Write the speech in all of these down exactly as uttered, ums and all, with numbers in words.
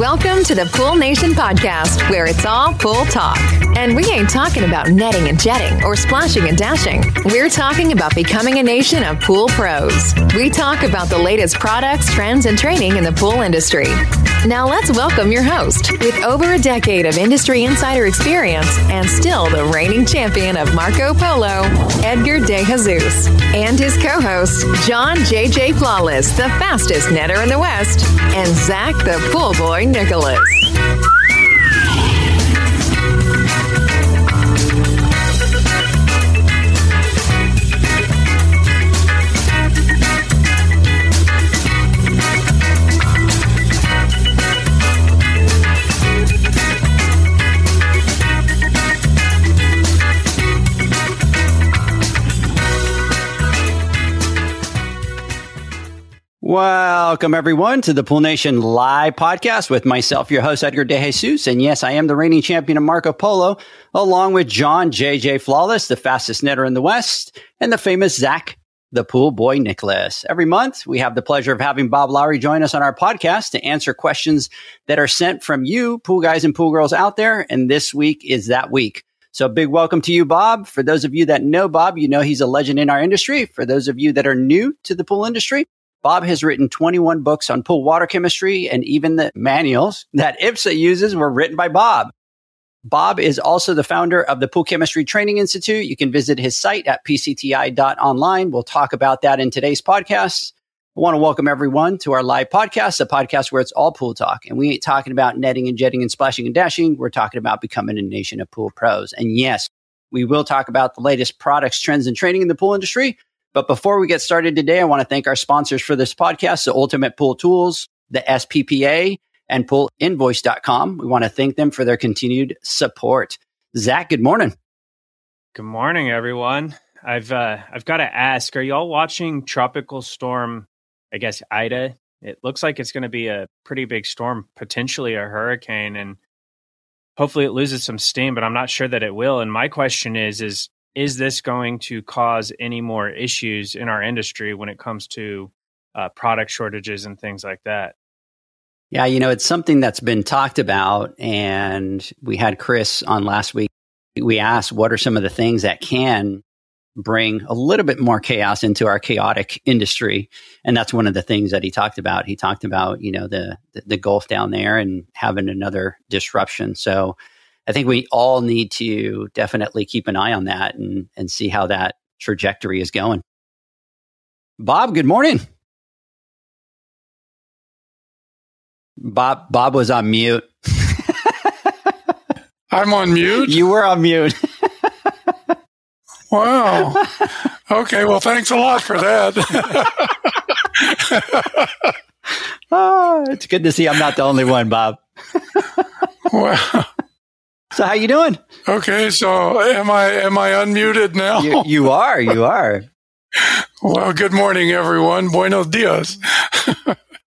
Welcome to the Pool Nation podcast, where it's all pool talk. And we ain't talking about netting and jetting or splashing and dashing. We're talking about becoming a nation of pool pros. We talk about the latest products, trends, and training in the pool industry. Now let's welcome your host with over a decade of industry insider experience and still the reigning champion of Marco Polo, Edgar De Jesus, and his co-host, John J J. Flawless, the fastest netter in the West, and Zach, the pool boy, Nicholas. Welcome, everyone, to the Pool Nation Live podcast with myself, your host, Edgar De Jesus. And yes, I am the reigning champion of Marco Polo, along with John J J. Flawless, the fastest netter in the West, and the famous Zach, the pool boy, Nicholas. Every month, we have the pleasure of having Bob Lowry join us on our podcast to answer questions that are sent from you, pool guys and pool girls out there. And this week is that week. So big welcome to you, Bob. For those of you that know Bob, you know he's a legend in our industry. For those of you that are new to the pool industry, Bob has written twenty-one books on pool water chemistry, and even the manuals that Ipsa uses were written by Bob. Bob is also the founder of the Pool Chemistry Training Institute. You can visit his site at p c t i dot online. We'll talk about that in today's podcast. I want to welcome everyone to our live podcast, the podcast where it's all pool talk. And we ain't talking about netting and jetting and splashing and dashing. We're talking about becoming a nation of pool pros. And yes, we will talk about the latest products, trends, and training in the pool industry. But before we get started today, I want to thank our sponsors for this podcast, the Ultimate Pool Tools, the S P P A, and pool invoice dot com. We want to thank them for their continued support. Zach, good morning. Good morning, everyone. I've uh, I've got to ask, are y'all watching Tropical Storm, I guess, Ida? It looks like it's going to be a pretty big storm, potentially a hurricane, and hopefully it loses some steam, but I'm not sure that it will. And my question is, is, Is this going to cause any more issues in our industry when it comes to uh, product shortages and things like that? Yeah, you know, it's something that's been talked about. And we had Chris on last week. We asked, what are some of the things that can bring a little bit more chaos into our chaotic industry? And that's one of the things that he talked about. He talked about, you know, the the Gulf down there and having another disruption. So I think we all need to definitely keep an eye on that and, and see how that trajectory is going. Bob, good morning. Bob, Bob was on mute. I'm on mute? You were on mute. Wow. Okay, well, thanks a lot for that. Oh, it's good to see I'm not the only one, Bob. Wow. So how you doing? Okay, so am I am I unmuted now? You, you are, you are. Well, good morning, everyone. Buenos dias.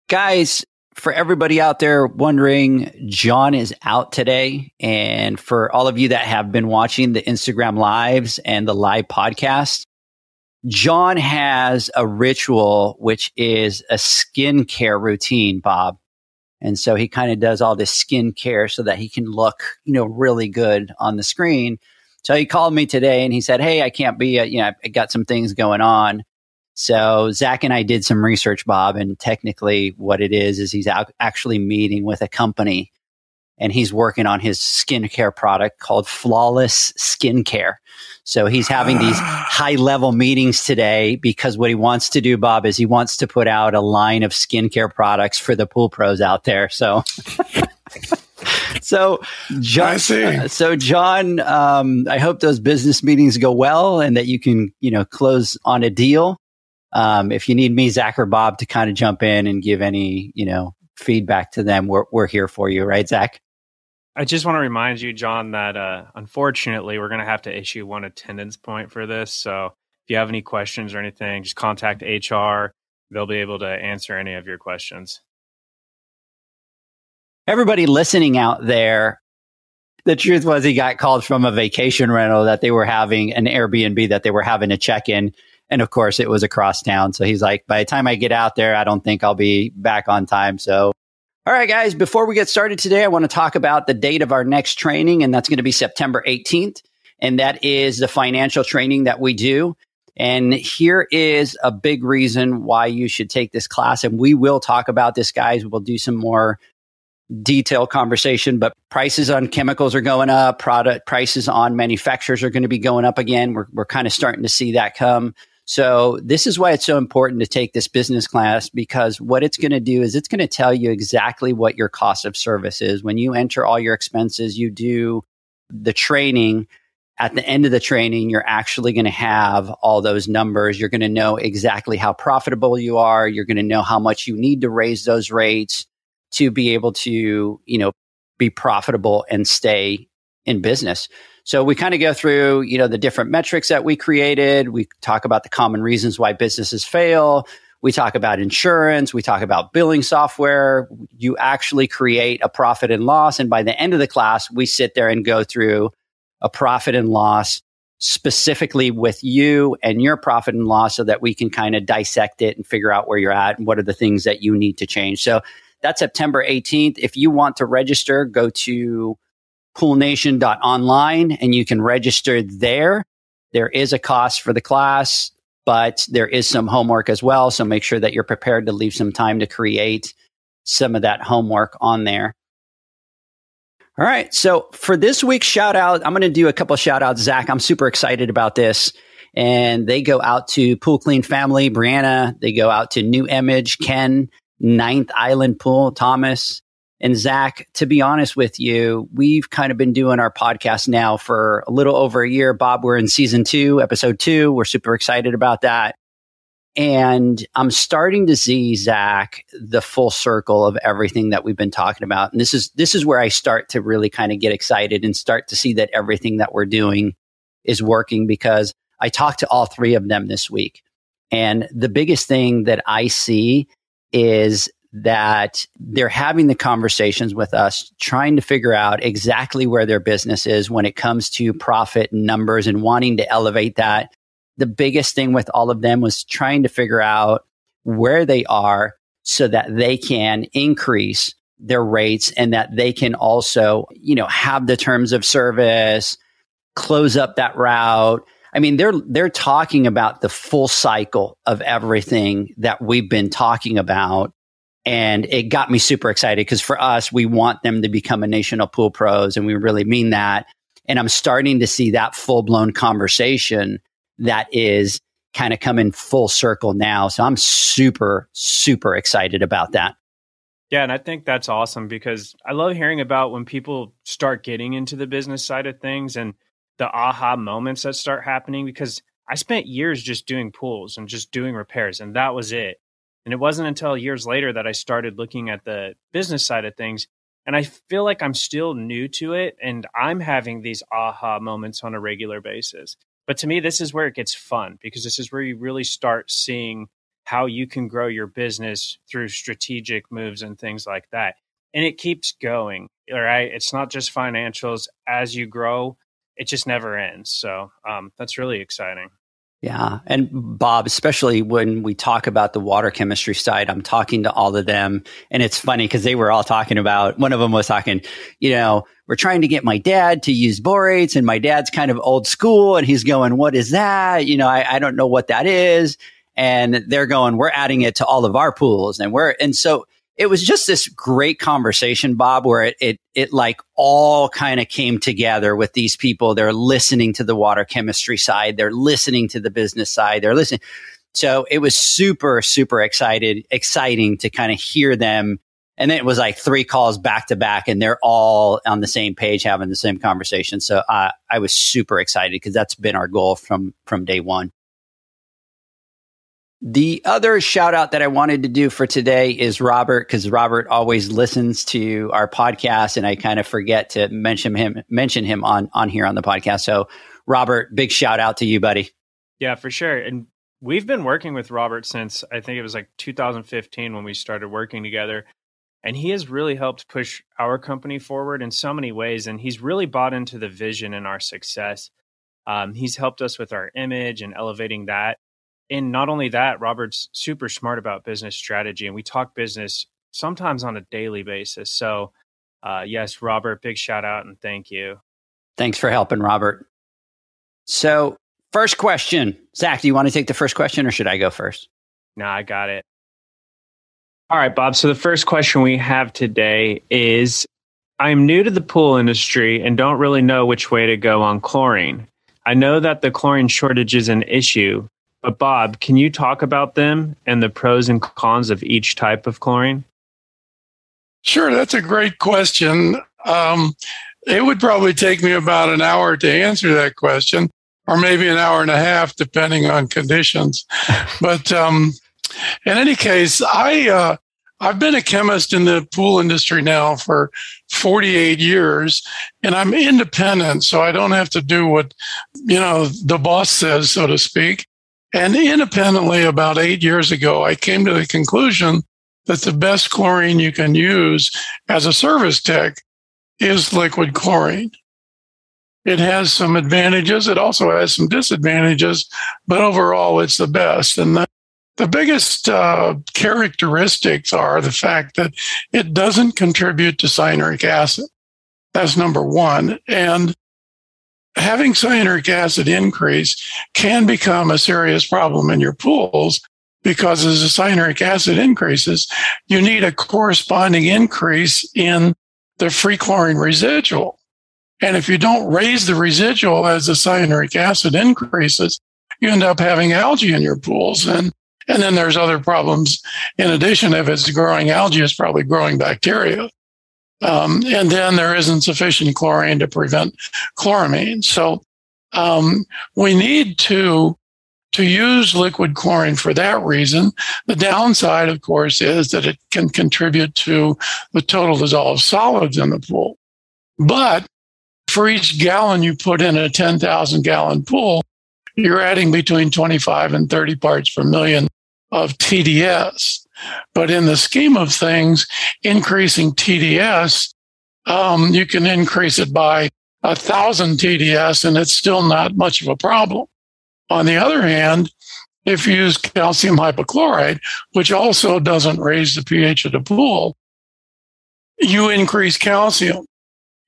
Guys, for everybody out there wondering, John is out today. And for all of you that have been watching the Instagram Lives and the live podcast, John has a ritual, which is a skincare routine, Bob. And so he kind of does all this skincare so that he can look, you know, really good on the screen. So he called me today and he said, hey, I can't be, a, you know, I got some things going on. So Zach and I did some research, Bob, and technically what it is, is he's out actually meeting with a company and he's working on his skincare product called Flawless Skincare. So he's having these high level meetings today because what he wants to do, Bob, is he wants to put out a line of skincare products for the pool pros out there. So, so John, I see. Uh, so John, um, I hope those business meetings go well and that you can, you know, close on a deal. Um, if you need me, Zach or Bob, to kind of jump in and give any, you know, feedback to them, we're we're here for you, right, Zach? I just want to remind you, John, that uh, unfortunately, we're going to have to issue one attendance point for this. So if you have any questions or anything, just contact H R. They'll be able to answer any of your questions. Everybody listening out there, the truth was he got called from a vacation rental that they were having, an Airbnb that they were having a check-in. And of course, it was across town. So he's like, by the time I get out there, I don't think I'll be back on time. So All right, guys, before we get started today, I want to talk about the date of our next training, and that's going to be September eighteenth. And that is the financial training that we do. And here is a big reason why you should take this class. And we will talk about this, guys. We'll do some more detailed conversation, but prices on chemicals are going up. Product prices on manufacturers are going to be going up again. We're, we're kind of starting to see that come. So this is why it's so important to take this business class, because what it's going to do is it's going to tell you exactly what your cost of service is. When you enter all your expenses, you do the training. At the end of the training, you're actually going to have all those numbers. You're going to know exactly how profitable you are. You're going to know how much you need to raise those rates to be able to, you know, be profitable and stay in business. So we kind of go through, you know, the different metrics that we created. We talk about the common reasons why businesses fail. We talk about insurance. We talk about billing software. You actually create a profit and loss. And by the end of the class, we sit there and go through a profit and loss specifically with you and your profit and loss, so that we can kind of dissect it and figure out where you're at and what are the things that you need to change. So that's September eighteenth. If you want to register, go to pool nation dot online and you can register there. There is a cost for the class, but there is some homework as well. So make sure that you're prepared to leave some time to create some of that homework on there. All right. So for this week's shout out, I'm going to do a couple of shout outs. Zach, I'm super excited about this. And they go out to Pool Clean Family, Brianna. They go out to New Image, Ken, Ninth Island Pool, Thomas, and Zach. To be honest with you, we've kind of been doing our podcast now for a little over a year. Bob, we're in season two, episode two. We're super excited about that. And I'm starting to see, Zach, the full circle of everything that we've been talking about. And this is this is where I start to really kind of get excited and start to see that everything that we're doing is working, because I talked to all three of them this week. And the biggest thing that I see is that they're having the conversations with us, trying to figure out exactly where their business is when it comes to profit and numbers and wanting to elevate that. The biggest thing with all of them was trying to figure out where they are so that they can increase their rates and that they can also, you know, have the terms of service, close up that route. I mean, they're they're talking about the full cycle of everything that we've been talking about. And it got me super excited, because for us, we want them to become a national pool pros, and we really mean that. And I'm starting to see that full-blown conversation that is kind of coming full circle now. So I'm super, super excited about that. Yeah. And I think that's awesome, because I love hearing about when people start getting into the business side of things and the aha moments that start happening, because I spent years just doing pools and just doing repairs, and that was it. And it wasn't until years later that I started looking at the business side of things. And I feel like I'm still new to it, and I'm having these aha moments on a regular basis. But to me, this is where it gets fun, because this is where you really start seeing how you can grow your business through strategic moves and things like that. And it keeps going, all right? It's not just financials. As you grow, it just never ends. So um, that's really exciting. Yeah. And Bob, especially when we talk about the water chemistry side, I'm talking to all of them. And it's funny, because they were all talking about, one of them was talking, you know, we're trying to get my dad to use borates, and my dad's kind of old school, and he's going, what is that? You know, I, I don't know what that is. And they're going, we're adding it to all of our pools. And we're, and so it was just this great conversation, Bob, where it, it, it like all kind of came together with these people. They're listening to the water chemistry side. They're listening to the business side. They're listening. So it was super, super excited, exciting to kind of hear them. And then it was like three calls back to back, and they're all on the same page having the same conversation. So uh, I was super excited, because that's been our goal from, from day one. The other shout out that I wanted to do for today is Robert, because Robert always listens to our podcast, and I kind of forget to mention him, mention him on, on here on the podcast. So Robert, big shout out to you, buddy. Yeah, for sure. And we've been working with Robert since, I think it was like two thousand fifteen when we started working together. And he has really helped push our company forward in so many ways. And he's really bought into the vision and our success. Um, he's helped us with our image and elevating that. And not only that, Robert's super smart about business strategy, and we talk business sometimes on a daily basis. So uh, yes, Robert, big shout out and thank you. Thanks for helping, Robert. So first question, Zach, do you want to take the first question or should I go first? No, I got it. All right, Bob. So the first question we have today is, I'm new to the pool industry and don't really know which way to go on chlorine. I know that the chlorine shortage is an issue, but Bob, can you talk about them and the pros and cons of each type of chlorine? Sure, that's a great question. Um, it would probably take me about an hour to answer that question, or maybe an hour and a half, depending on conditions. But um, in any case, I, uh, I've been a chemist in the pool industry now for forty-eight years, and I'm independent, so I don't have to do what, you know, the boss says, so to speak. And independently, about eight years ago, I came to the conclusion that the best chlorine you can use as a service tech is liquid chlorine. It has some advantages. It also has some disadvantages, but overall, it's the best. And the, the biggest uh, characteristics are the fact that it doesn't contribute to cyanuric acid. That's number one. And having cyanuric acid increase can become a serious problem in your pools because as the cyanuric acid increases, you need a corresponding increase in the free chlorine residual. And if you don't raise the residual as the cyanuric acid increases, you end up having algae in your pools. And, and then there's other problems. In addition, if it's growing algae, it's probably growing bacteria. Um, and then there isn't sufficient chlorine to prevent chloramine. So um, we need to, to use liquid chlorine for that reason. The downside, of course, is that it can contribute to the total dissolved solids in the pool. But for each gallon you put in a ten thousand gallon pool, you're adding between twenty-five and thirty parts per million of T D S. But in the scheme of things, increasing T D S, um, you can increase it by a thousand T D S, and it's still not much of a problem. On the other hand, if you use calcium hypochlorite, which also doesn't raise the pH of the pool, you increase calcium.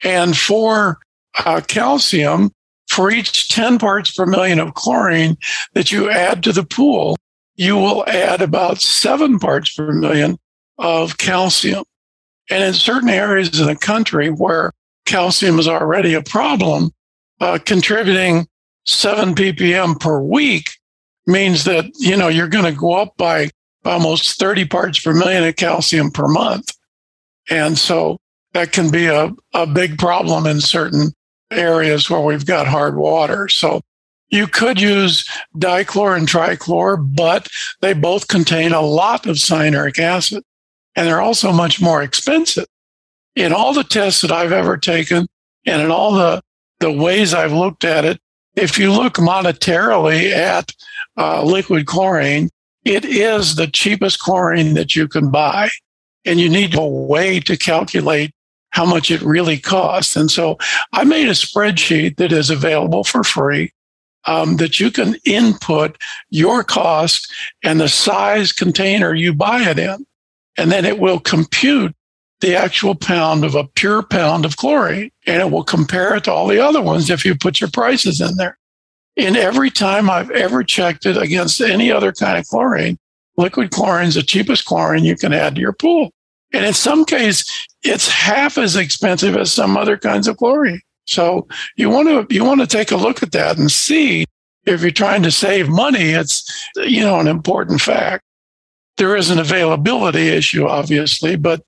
And for uh, calcium, for each ten parts per million of chlorine that you add to the pool, you will add about seven parts per million of calcium. And in certain areas in the country where calcium is already a problem, uh, contributing seven p p m per week means that, you know, you're going to go up by almost thirty parts per million of calcium per month. And so that can be a, a big problem in certain areas where we've got hard water. So you could use dichlor and trichlor, but they both contain a lot of cyanuric acid, and they're also much more expensive. In all the tests that I've ever taken and in all the, the ways I've looked at it, if you look monetarily at uh, liquid chlorine, it is the cheapest chlorine that you can buy, and you need a way to calculate how much it really costs. And so I made a spreadsheet that is available for free. Um, that you can input your cost and the size container you buy it in. And then it will compute the actual pound of a pure pound of chlorine. And it will compare it to all the other ones if you put your prices in there. And every time I've ever checked it against any other kind of chlorine, liquid chlorine is the cheapest chlorine you can add to your pool. And in some cases, it's half as expensive as some other kinds of chlorine. So you want to you want to take a look at that and see if you're trying to save money. It's, you know, an important fact. There is an availability issue, obviously, but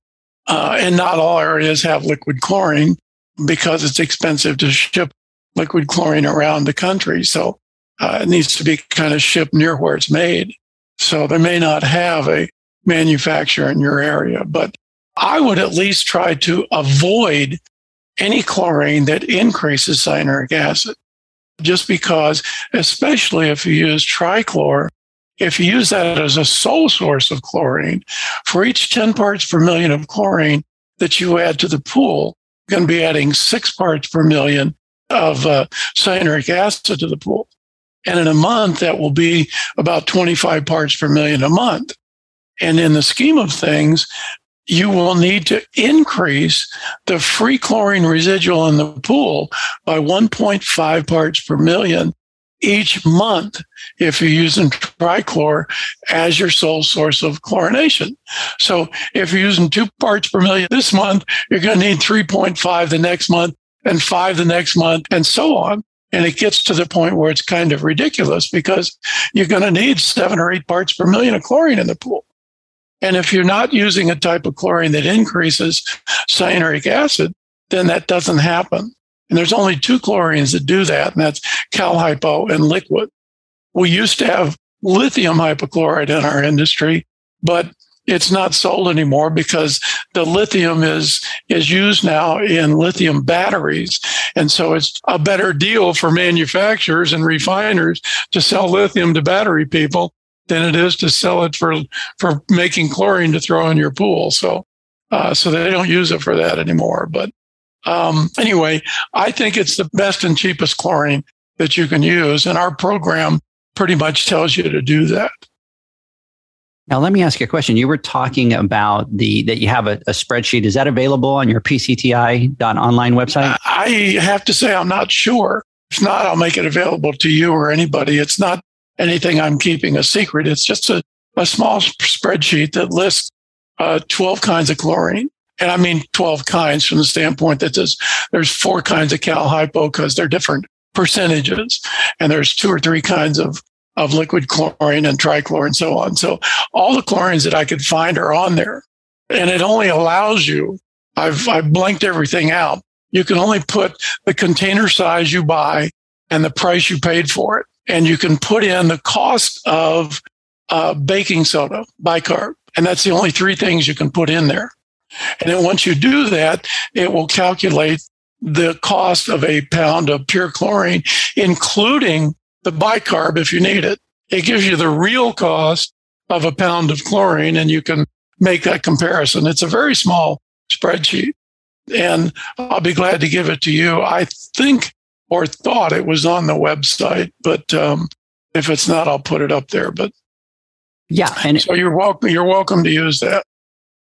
uh, and not all areas have liquid chlorine because it's expensive to ship liquid chlorine around the country. So uh, it needs to be kind of shipped near where it's made. So they may not have a manufacturer in your area, but I would at least try to avoid any chlorine that increases cyanuric acid, just because, especially if you use trichlor, if you use that as a sole source of chlorine, for each ten parts per million of chlorine that you add to the pool, you're going to be adding six parts per million of uh, cyanuric acid to the pool. And in a month, that will be about twenty-five parts per million a month. And in the scheme of things, you will need to increase the free chlorine residual in the pool by one point five parts per million each month if you're using trichlor as your sole source of chlorination. So if you're using two parts per million this month, you're going to need three point five the next month and five the next month and so on. And it gets to the point where it's kind of ridiculous because you're going to need seven or eight parts per million of chlorine in the pool. And if you're not using a type of chlorine that increases cyanuric acid, then that doesn't happen. And there's only two chlorines that do that, and that's calhypo and liquid. We used to have lithium hypochlorite in our industry, but it's not sold anymore because the lithium is, is used now in lithium batteries. And so it's a better deal for manufacturers and refiners to sell lithium to battery people than it is to sell it for, for making chlorine to throw in your pool. So, uh, so they don't use it for that anymore. But um, anyway, I think it's the best and cheapest chlorine that you can use. And our program pretty much tells you to do that. Now, let me ask you a question. You were talking about the that you have a, a spreadsheet. Is that available on your P C T I dot online website? I have to say I'm not sure. If not, I'll make it available to you or anybody. It's not anything I'm keeping a secret. It's just a, a small spreadsheet that lists uh, twelve kinds of chlorine. And I mean twelve kinds from the standpoint that there's, there's four kinds of calhypo because they're different percentages. And there's two or three kinds of of liquid chlorine and trichlor and so on. So all the chlorines that I could find are on there. And it only allows you, I've, I've blanked everything out. You can only put the container size you buy and the price you paid for it. And you can put in the cost of uh, baking soda, bicarb. And that's the only three things you can put in there. And then once you do that, it will calculate the cost of a pound of pure chlorine, including the bicarb if you need it. It gives you the real cost of a pound of chlorine, and you can make that comparison. It's a very small spreadsheet, and I'll be glad to give it to you. I think or thought it was on the website, but um, if it's not, I'll put it up there. But yeah, and so you're welcome. You're welcome to use that.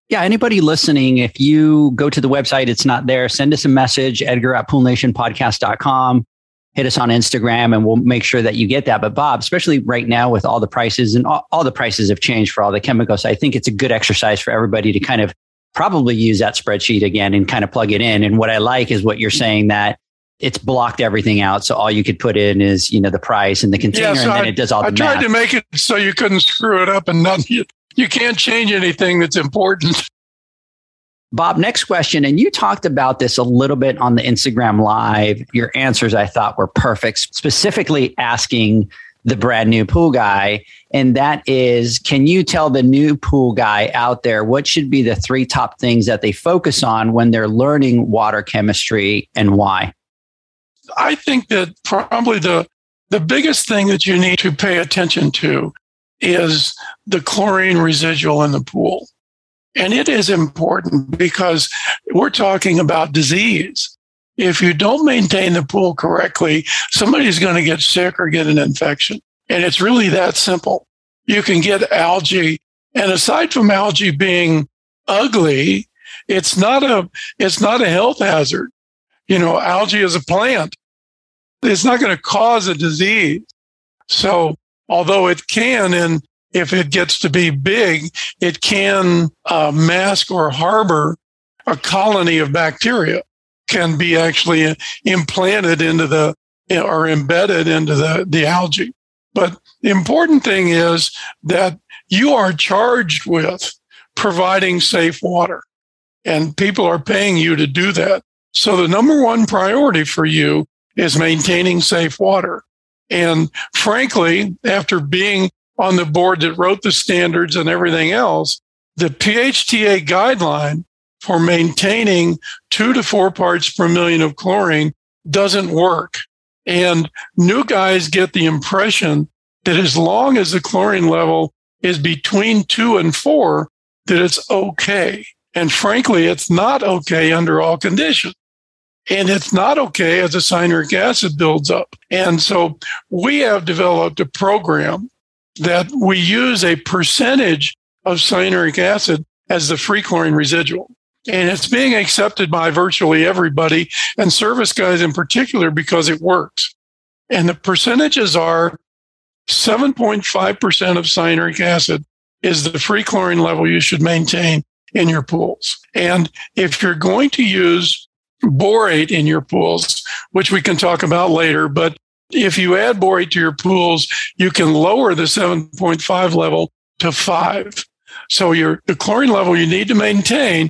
Yeah, anybody listening, if you go to the website, it's not there. Send us a message, Edgar at pool nation podcast dot com. Hit us on Instagram and we'll make sure that you get that. But Bob, especially right now with all the prices and all, all the prices have changed for all the chemicals, I think it's a good exercise for everybody to kind of probably use that spreadsheet again and kind of plug it in. And what I like is what you're saying that it's blocked everything out. So all you could put in is, you know, the price and the container, yeah, so and then I, it does all the I math. I tried to make it so you couldn't screw it up and none, you, you can't change anything that's important. Bob, next question. And you talked about this a little bit on the Instagram Live. Your answers, I thought, were perfect, specifically asking the brand new pool guy. And that is, can you tell the new pool guy out there what should be the three top things that they focus on when they're learning water chemistry and why? I think that probably the, the biggest thing that you need to pay attention to is the chlorine residual in the pool. And it is important because we're talking about disease. If you don't maintain the pool correctly, somebody's going to get sick or get an infection. And it's really that simple. You can get algae. And aside from algae being ugly, it's not a, it's not a health hazard. You know, algae is a plant. It's not going to cause a disease. So although it can, and if it gets to be big, it can uh, mask or harbor a colony of bacteria, can be actually implanted into the or embedded into the, the algae. But the important thing is that you are charged with providing safe water, and people are paying you to do that. So the number one priority for you is maintaining safe water. And frankly, after being on the board that wrote the standards and everything else, the P H T A guideline for maintaining two to four parts per million of chlorine doesn't work. And new guys get the impression that as long as the chlorine level is between two and four, that it's okay. And frankly, it's not okay under all conditions. And it's not okay as the cyanuric acid builds up. And so we have developed a program that we use a percentage of cyanuric acid as the free chlorine residual. And it's being accepted by virtually everybody, and service guys in particular, because it works. And the percentages are seven point five percent of cyanuric acid is the free chlorine level you should maintain in your pools. And if you're going to use borate in your pools, which we can talk about later, but if you add borate to your pools, you can lower the seven point five level to five. So your the chlorine level you need to maintain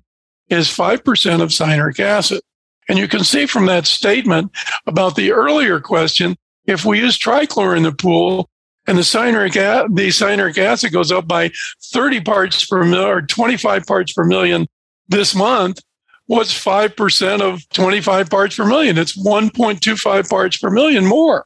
is five percent of cyanuric acid. And you can see from that statement about the earlier question, if we use trichlor in the pool and the cyanuric, the cyanuric acid goes up by thirty parts per million or twenty-five parts per million this month, what's five percent of twenty-five parts per million? It's one point two five parts per million more.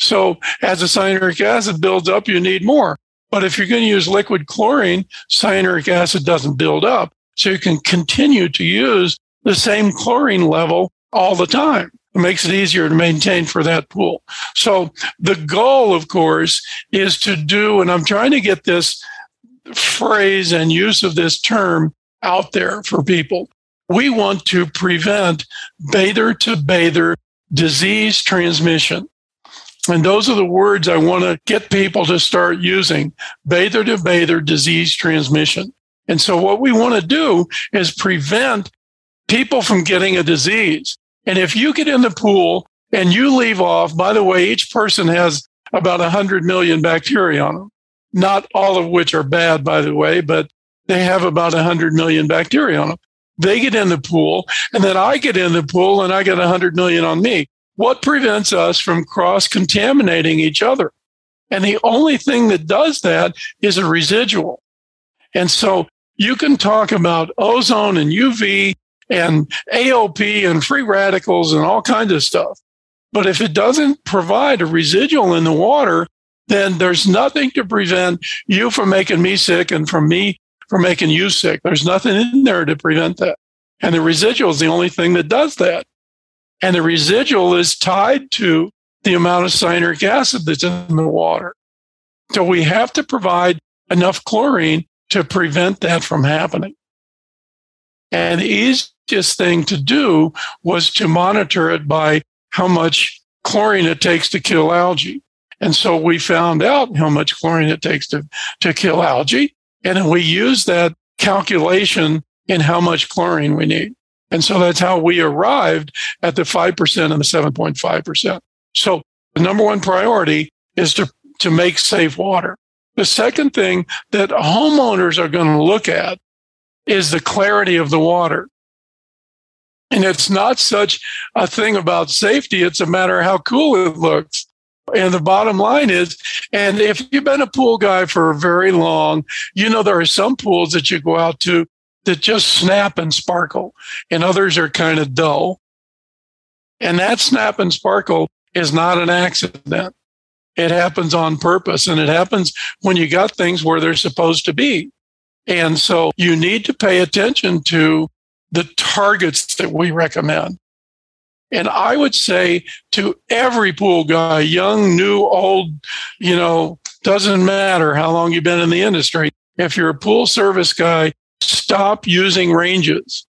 So as the cyanuric acid builds up, you need more. But if you're going to use liquid chlorine, cyanuric acid doesn't build up. So you can continue to use the same chlorine level all the time. It makes it easier to maintain for that pool. So the goal, of course, is to do, and I'm trying to get this phrase and use of this term out there for people. We want to prevent bather-to-bather disease transmission. And those are the words I want to get people to start using, bather-to-bather disease transmission. And so what we want to do is prevent people from getting a disease. And if you get in the pool and you leave off, by the way, each person has about one hundred million bacteria on them, not all of which are bad, by the way, but they have about one hundred million bacteria on them. They get in the pool, and then I get in the pool, and I get one hundred million on me. What prevents us from cross-contaminating each other? And the only thing that does that is a residual. And so you can talk about ozone and U V and A O P and free radicals and all kinds of stuff. But if it doesn't provide a residual in the water, then there's nothing to prevent you from making me sick and from me from making you sick. There's nothing in there to prevent that. And the residual is the only thing that does that. And the residual is tied to the amount of cyanuric acid that's in the water. So we have to provide enough chlorine to prevent that from happening. And the easiest thing to do was to monitor it by how much chlorine it takes to kill algae. And so we found out how much chlorine it takes to, to kill algae. And then we used that calculation in how much chlorine we need. And so that's how we arrived at the five percent and the seven point five percent. So the number one priority is to, to make safe water. The second thing that homeowners are going to look at is the clarity of the water. And it's not such a thing about safety. It's a matter of how cool it looks. And the bottom line is, and if you've been a pool guy for very long, you know there are some pools that you go out to that just snap and sparkle, and others are kind of dull. And that snap and sparkle is not an accident. It happens on purpose, and it happens when you got things where they're supposed to be. And so you need to pay attention to the targets that we recommend. And I would say to every pool guy, young, new, old, you know, doesn't matter how long you've been in the industry. If you're a pool service guy, stop using ranges.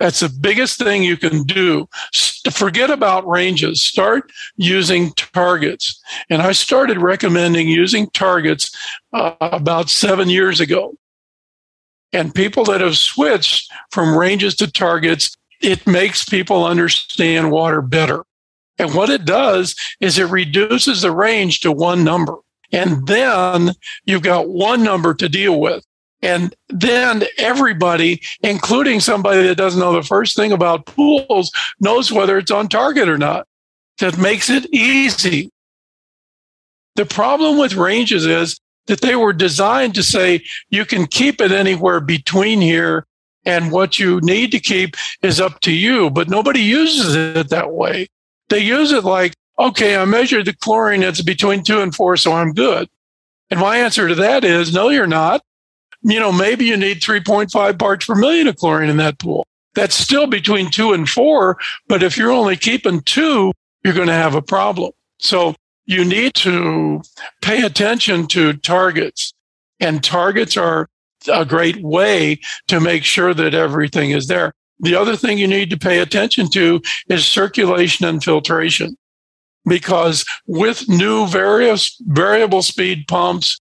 That's the biggest thing you can do. Forget about ranges. Start using targets. And I started recommending using targets uh, about seven years ago. And people that have switched from ranges to targets, it makes people understand water better. And what it does is it reduces the range to one number. And then you've got one number to deal with. And then everybody, including somebody that doesn't know the first thing about pools, knows whether it's on target or not. That makes it easy. The problem with ranges is that they were designed to say you can keep it anywhere between here and what you need to keep is up to you. But nobody uses it that way. They use it like, okay, I measured the chlorine. It's between two and four, so I'm good. And my answer to that is, no, you're not. You know, maybe you need three point five parts per million of chlorine in that pool. That's still between two and four. But if you're only keeping two, you're going to have a problem. So you need to pay attention to targets, and targets are a great way to make sure that everything is there. The other thing you need to pay attention to is circulation and filtration, because with new various variable speed pumps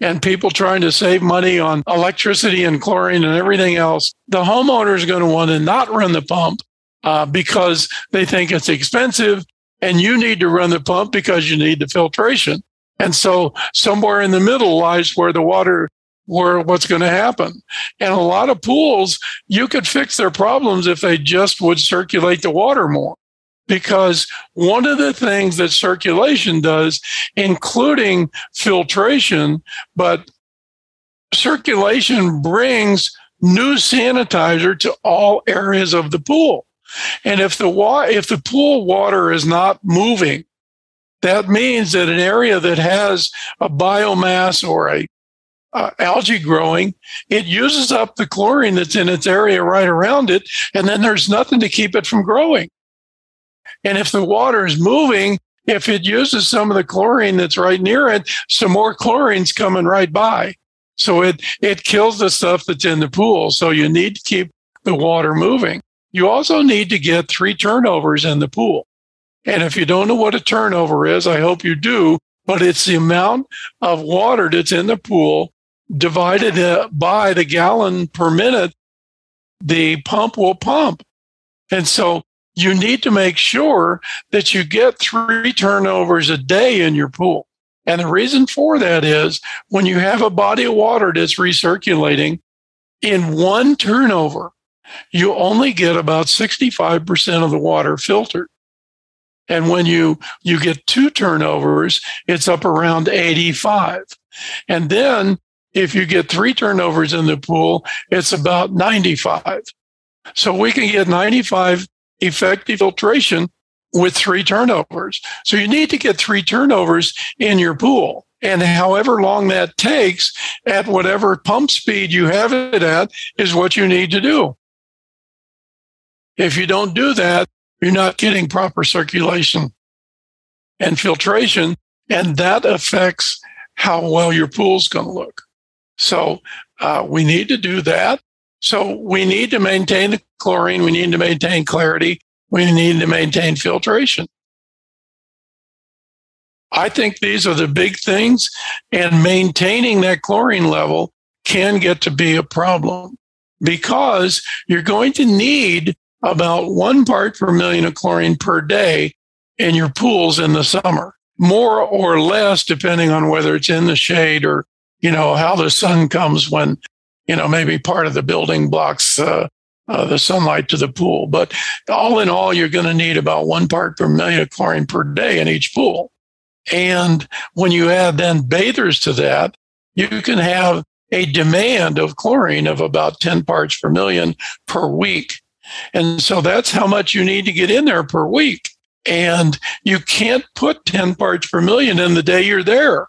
and people trying to save money on electricity and chlorine and everything else, the homeowner is going to want to not run the pump uh, because they think it's expensive, and you need to run the pump because you need the filtration. And so somewhere in the middle lies where the water, where what's going to happen. And a lot of pools, you could fix their problems if they just would circulate the water more. Because one of the things that circulation does, including filtration, but circulation brings new sanitizer to all areas of the pool. And if the wa- if the pool water is not moving, that means that an area that has a biomass or a Uh, algae growing, it uses up the chlorine that's in its area right around it, and then there's nothing to keep it from growing. And if the water is moving, if it uses some of the chlorine that's right near it, some more chlorine's coming right by. So it, it kills the stuff that's in the pool. So you need to keep the water moving. You also need to get three turnovers in the pool. And if you don't know what a turnover is, I hope you do, but it's the amount of water that's in the pool divided by the gallon per minute the pump will pump. And so you need to make sure that you get three turnovers a day in your pool. And the reason for that is when you have a body of water that's recirculating, in one turnover, you only get about sixty-five percent of the water filtered. And when you, you get two turnovers, it's up around eighty-five. And then if you get three turnovers in the pool, it's about ninety-five. So we can get ninety-five effective filtration with three turnovers. So you need to get three turnovers in your pool. And however long that takes, at whatever pump speed you have it at, is what you need to do. If you don't do that, you're not getting proper circulation and filtration, and that affects how well your pool's going to look. So uh, we need to do that. So we need to maintain the chlorine. We need to maintain clarity. We need to maintain filtration. I think these are the big things, and maintaining that chlorine level can get to be a problem because you're going to need about one part per million of chlorine per day in your pools in the summer, more or less, depending on whether it's in the shade or you know, how the sun comes when, you know, maybe part of the building blocks uh, uh, the sunlight to the pool. But all in all, you're going to need about one part per million of chlorine per day in each pool. And when you add then bathers to that, you can have a demand of chlorine of about ten parts per million per week. And so that's how much you need to get in there per week. And you can't put ten parts per million in the day you're there.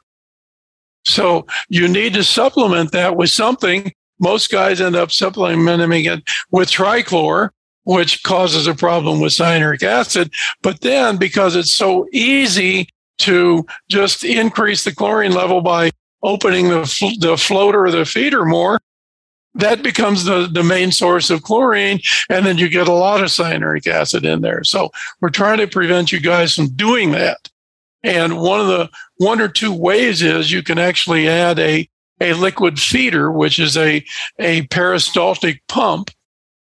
So you need to supplement that with something. Most guys end up supplementing it with trichlor, which causes a problem with cyanuric acid. But then because it's so easy to just increase the chlorine level by opening the, fl- the floater or the feeder more, that becomes the, the main source of chlorine. And then you get a lot of cyanuric acid in there. So we're trying to prevent you guys from doing that. And one of the one or two ways is you can actually add a, a liquid feeder, which is a, a peristaltic pump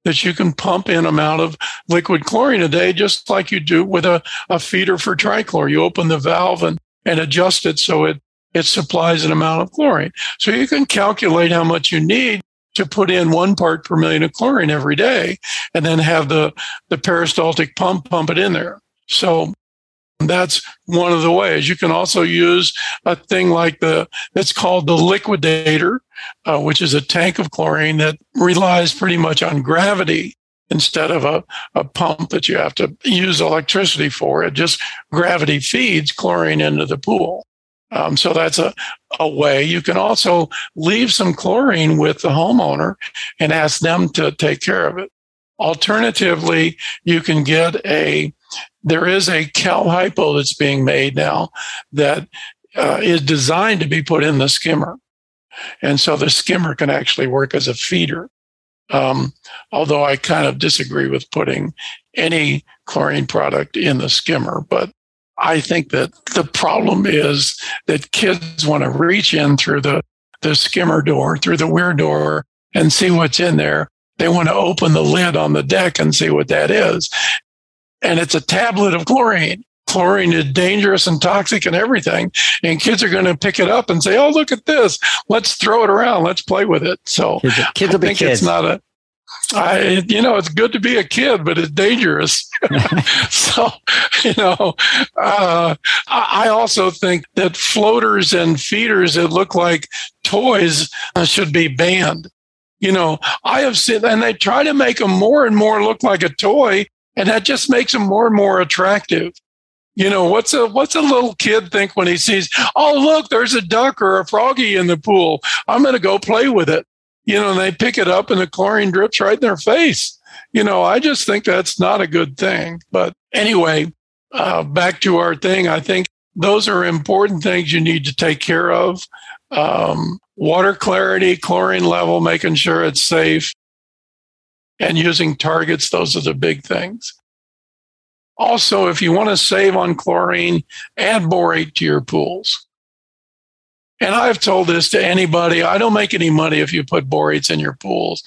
that you can pump in amount of liquid chlorine a day, just like you do with a, a feeder for trichlor. You open the valve and, and adjust it so it, it supplies an amount of chlorine. So you can calculate how much you need to put in one part per million of chlorine every day and then have the, the peristaltic pump pump it in there. So that's one of the ways. You can also use a thing like the, that's called the liquidator, uh, which is a tank of chlorine that relies pretty much on gravity instead of a, a pump that you have to use electricity for. It just gravity feeds chlorine into the pool. Um, so that's a, a way. You can also leave some chlorine with the homeowner and ask them to take care of it. Alternatively, you can get a, there is a CalHypo that's being made now that uh, is designed to be put in the skimmer. And so the skimmer can actually work as a feeder. Um, although I kind of disagree with putting any chlorine product in the skimmer, but I think that the problem is that kids want to reach in through the, the skimmer door, through the weir door, and see what's in there. They want to open the lid on the deck and see what that is. And it's a tablet of chlorine. Chlorine is dangerous and toxic and everything. And kids are going to pick it up and say, oh, look at this. Let's throw it around. Let's play with it. So kids, kids I will think be kids. It's not a, I, you know, it's good to be a kid, but it's dangerous. So, you know, uh, I also think that floaters and feeders that look like toys should be banned. You know, I have seen, and they try to make them more and more look like a toy, and that just makes them more and more attractive. You know, what's a what's a little kid think when he sees, oh, look, there's a duck or a froggy in the pool. I'm going to go play with it. You know, and they pick it up and the chlorine drips right in their face. You know, I just think that's not a good thing. But anyway, uh, back to our thing. I think those are important things you need to take care of. Um, water clarity, chlorine level, making sure it's safe, and using targets. Those are the big things. Also, if you want to save on chlorine, add borate to your pools. And I've told this to anybody. I don't make any money if you put borates in your pools.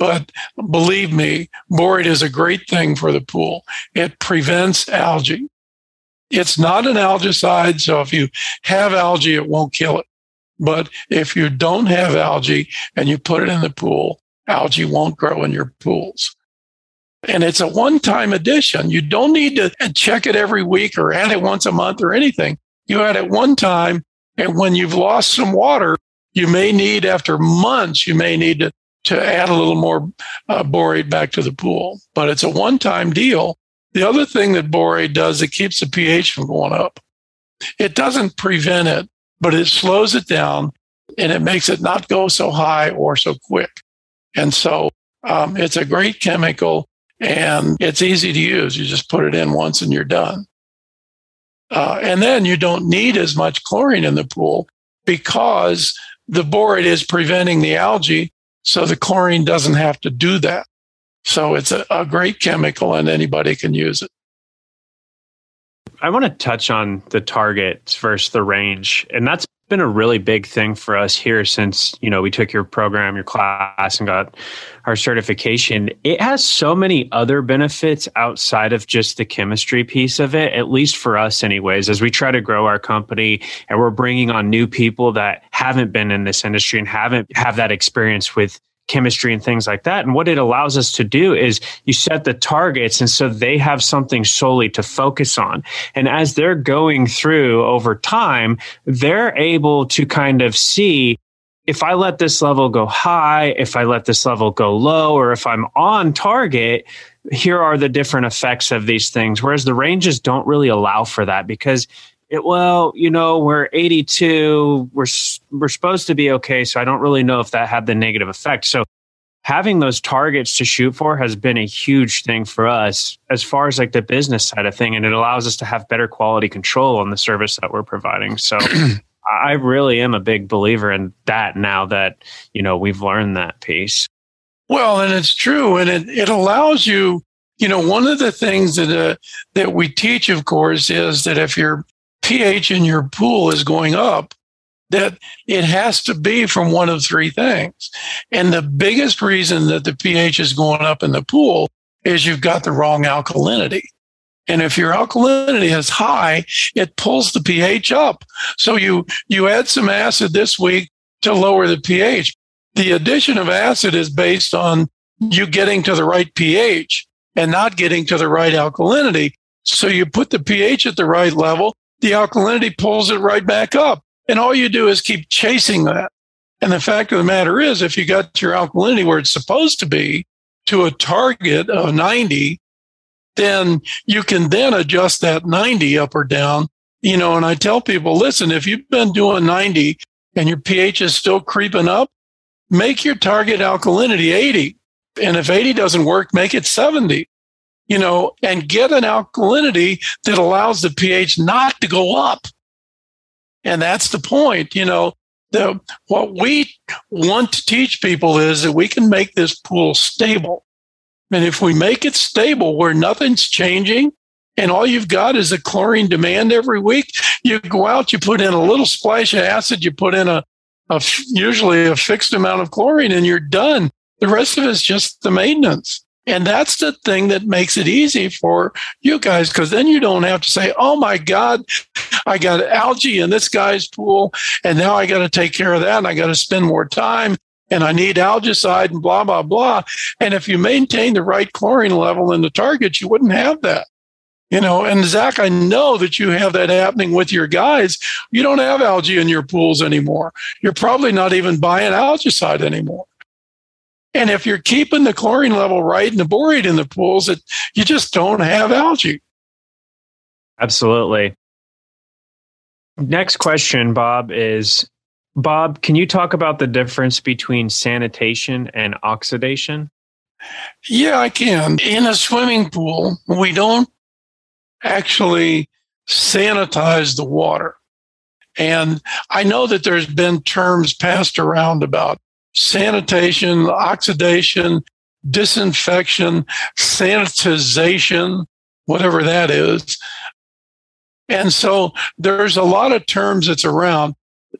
But believe me, borate is a great thing for the pool. It prevents algae. It's not an algicide, so if you have algae, it won't kill it. But if you don't have algae and you put it in the pool, algae won't grow in your pools. And it's a one-time addition. You don't need to check it every week or add it once a month or anything. You add it one time, and when you've lost some water, you may need, after months, you may need to, to add a little more uh, borate back to the pool. But it's a one-time deal. The other thing that borate does, it keeps the pH from going up. It doesn't prevent it, but it slows it down, and it makes it not go so high or so quick. And so um, it's a great chemical. And it's easy to use. You just put it in once and you're done. Uh, and then you don't need as much chlorine in the pool because the borate is preventing the algae, so the chlorine doesn't have to do that. So it's a, a great chemical and anybody can use it. I want to touch on the targets versus the range. And that's been a really big thing for us here since, you know, we took your program, your class, and got our certification. It has so many other benefits outside of just the chemistry piece of it, at least for us anyways, as we try to grow our company and we're bringing on new people that haven't been in this industry and haven't have that experience with chemistry and things like that. And what it allows us to do is you set the targets. And so they have something solely to focus on. And as they're going through over time, they're able to kind of see, if I let this level go high, if I let this level go low, or if I'm on target, here are the different effects of these things. Whereas the ranges don't really allow for that because It, well, you know, we're eighty-two, we're, we're supposed to be okay, so I don't really know if that had the negative effect. So having those targets to shoot for has been a huge thing for us as far as like the business side of thing, and it allows us to have better quality control on the service that we're providing. So I really am a big believer in that now that, you know, we've learned that piece. Well, and it's true, and it, it allows you, you know, one of the things that uh, that we teach, of course, is that if you're pH in your pool is going up, that it has to be from one of three things. And the biggest reason that the pH is going up in the pool is you've got the wrong alkalinity. And if your alkalinity is high, it pulls the pH up. So you, you add some acid this week to lower the pH. The addition of acid is based on you getting to the right pH and not getting to the right alkalinity. So you put the pH at the right level, the alkalinity pulls it right back up. And all you do is keep chasing that. And the fact of the matter is, if you got your alkalinity where it's supposed to be, to a target of ninety, then you can then adjust that ninety up or down. You know, and I tell people, listen, if you've been doing ninety and your pH is still creeping up, make your target alkalinity eighty. And if eighty doesn't work, make it seventy. You know, and get an alkalinity that allows the pH not to go up. And that's the point, you know, the, what we want to teach people is that we can make this pool stable. And if we make it stable where nothing's changing and all you've got is a chlorine demand every week, you go out, you put in a little splash of acid, you put in a, a usually a fixed amount of chlorine, and you're done. The rest of it's just the maintenance. And that's the thing that makes it easy for you guys, because then you don't have to say, oh, my God, I got algae in this guy's pool, and now I got to take care of that, and I got to spend more time, and I need algicide and blah, blah, blah. And if you maintain the right chlorine level in the target, you wouldn't have that. You know, and Zach, I know that you have that happening with your guys. You don't have algae in your pools anymore. You're probably not even buying algicide anymore. And if you're keeping the chlorine level right and the borate in the pools, it, you just don't have algae. Absolutely. Next question, Bob, is, Bob, can you talk about the difference between sanitation and oxidation? Yeah, I can. In a swimming pool, we don't actually sanitize the water. And I know that there's been terms passed around about sanitation, oxidation, disinfection, sanitization, whatever that is. And so there's a lot of terms that's around.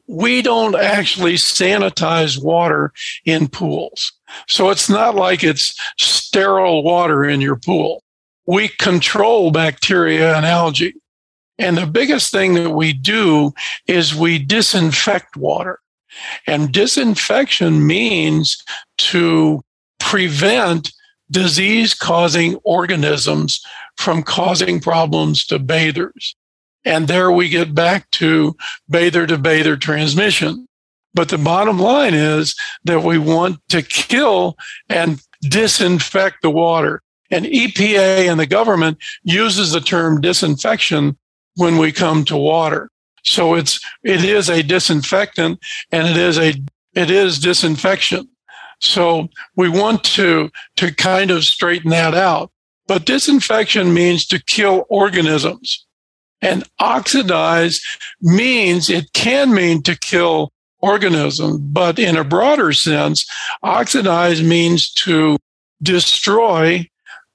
We don't actually sanitize water in pools. So it's not like it's sterile water in your pool. We control bacteria and algae. And the biggest thing that we do is we disinfect water. And disinfection means to prevent disease-causing organisms from causing problems to bathers. And there we get back to bather-to-bather transmission. But the bottom line is that we want to kill and disinfect the water. And E P A and the government uses the term disinfection when we come to water. So it's it is a disinfectant and it is a it is disinfection. So we want to to kind of straighten that out. But disinfection means to kill organisms. And oxidize means it can mean to kill organisms, but in a broader sense, oxidize means to destroy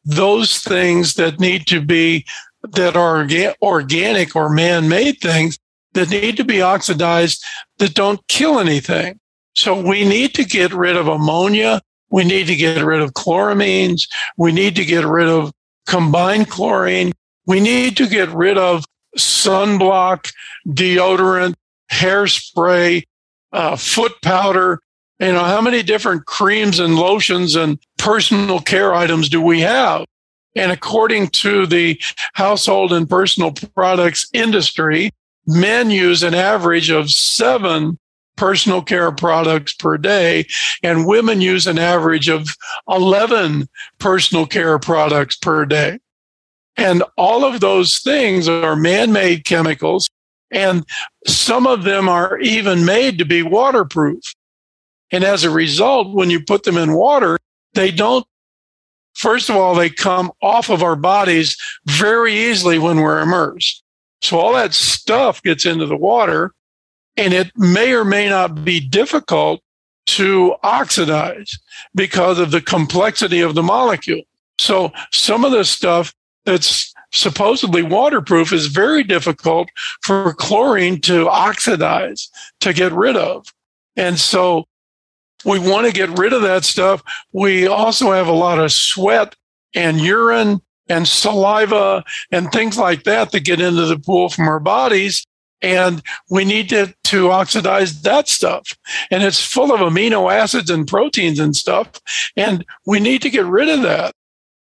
those things that need to be that are organic or man-made things that need to be oxidized that don't kill anything. So we need to get rid of ammonia. We need to get rid of chloramines. We need to get rid of combined chlorine. We need to get rid of sunblock, deodorant, hairspray, uh, foot powder. You know, how many different creams and lotions and personal care items do we have? And according to the household and personal products industry, men use an average of seven personal care products per day, and women use an average of eleven personal care products per day. And all of those things are man-made chemicals, and some of them are even made to be waterproof. And as a result, when you put them in water, they don't First of all, they come off of our bodies very easily when we're immersed. So all that stuff gets into the water, and it may or may not be difficult to oxidize because of the complexity of the molecule. So some of the stuff that's supposedly waterproof is very difficult for chlorine to oxidize, to get rid of. And so we want to get rid of that stuff. We also have a lot of sweat and urine and saliva and things like that that get into the pool from our bodies. And we need to, to oxidize that stuff. And it's full of amino acids and proteins and stuff. And we need to get rid of that.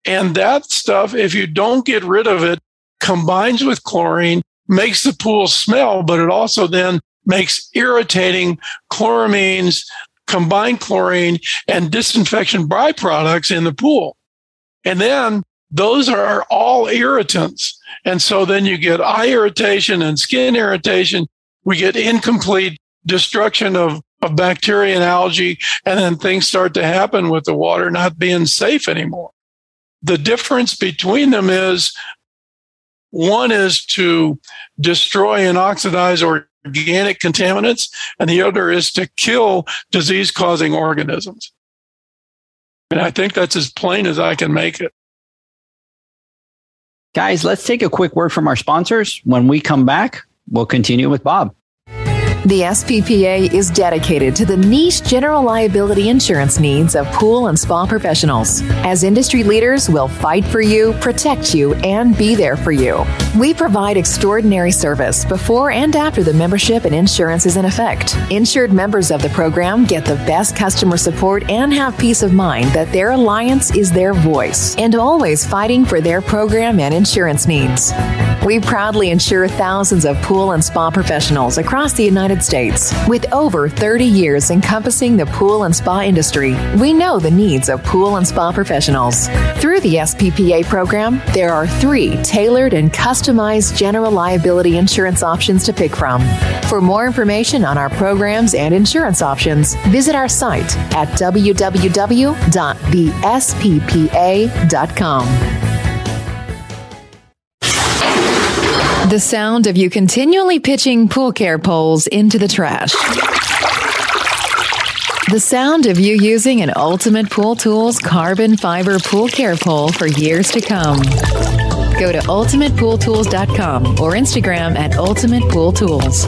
And that stuff, if you don't get rid of it, combines with chlorine, makes the pool smell, but it also then makes irritating chloramines, combined chlorine, and disinfection byproducts in the pool. And then those are all irritants. And so then you get eye irritation and skin irritation. We get incomplete destruction of, of bacteria and algae, and then things start to happen with the water not being safe anymore. The difference between them is one is to destroy and oxidize or organic contaminants, and the other is to kill disease-causing organisms. And I think that's as plain as I can make it. Guys, let's take a quick word from our sponsors. When we come back, we'll continue with Bob. The S P P A is dedicated to the niche general liability insurance needs of pool and spa professionals. As industry leaders, we'll fight for you, protect you, and be there for you. We provide extraordinary service before and after the membership and insurance is in effect. Insured members of the program get the best customer support and have peace of mind that their alliance is their voice and always fighting for their program and insurance needs. We proudly insure thousands of pool and spa professionals across the United States. States. With over thirty years encompassing the pool and spa industry, we know the needs of pool and spa professionals. Through the S P P A program, there are three tailored and customized general liability insurance options to pick from. For more information on our programs and insurance options, visit our site at w w w dot the s p p a dot com. The sound of you continually pitching pool care poles into the trash. The sound of you using an Ultimate Pool Tools carbon fiber pool care pole for years to come. Go to ultimate pool tools dot com or Instagram at Ultimate Pool Tools.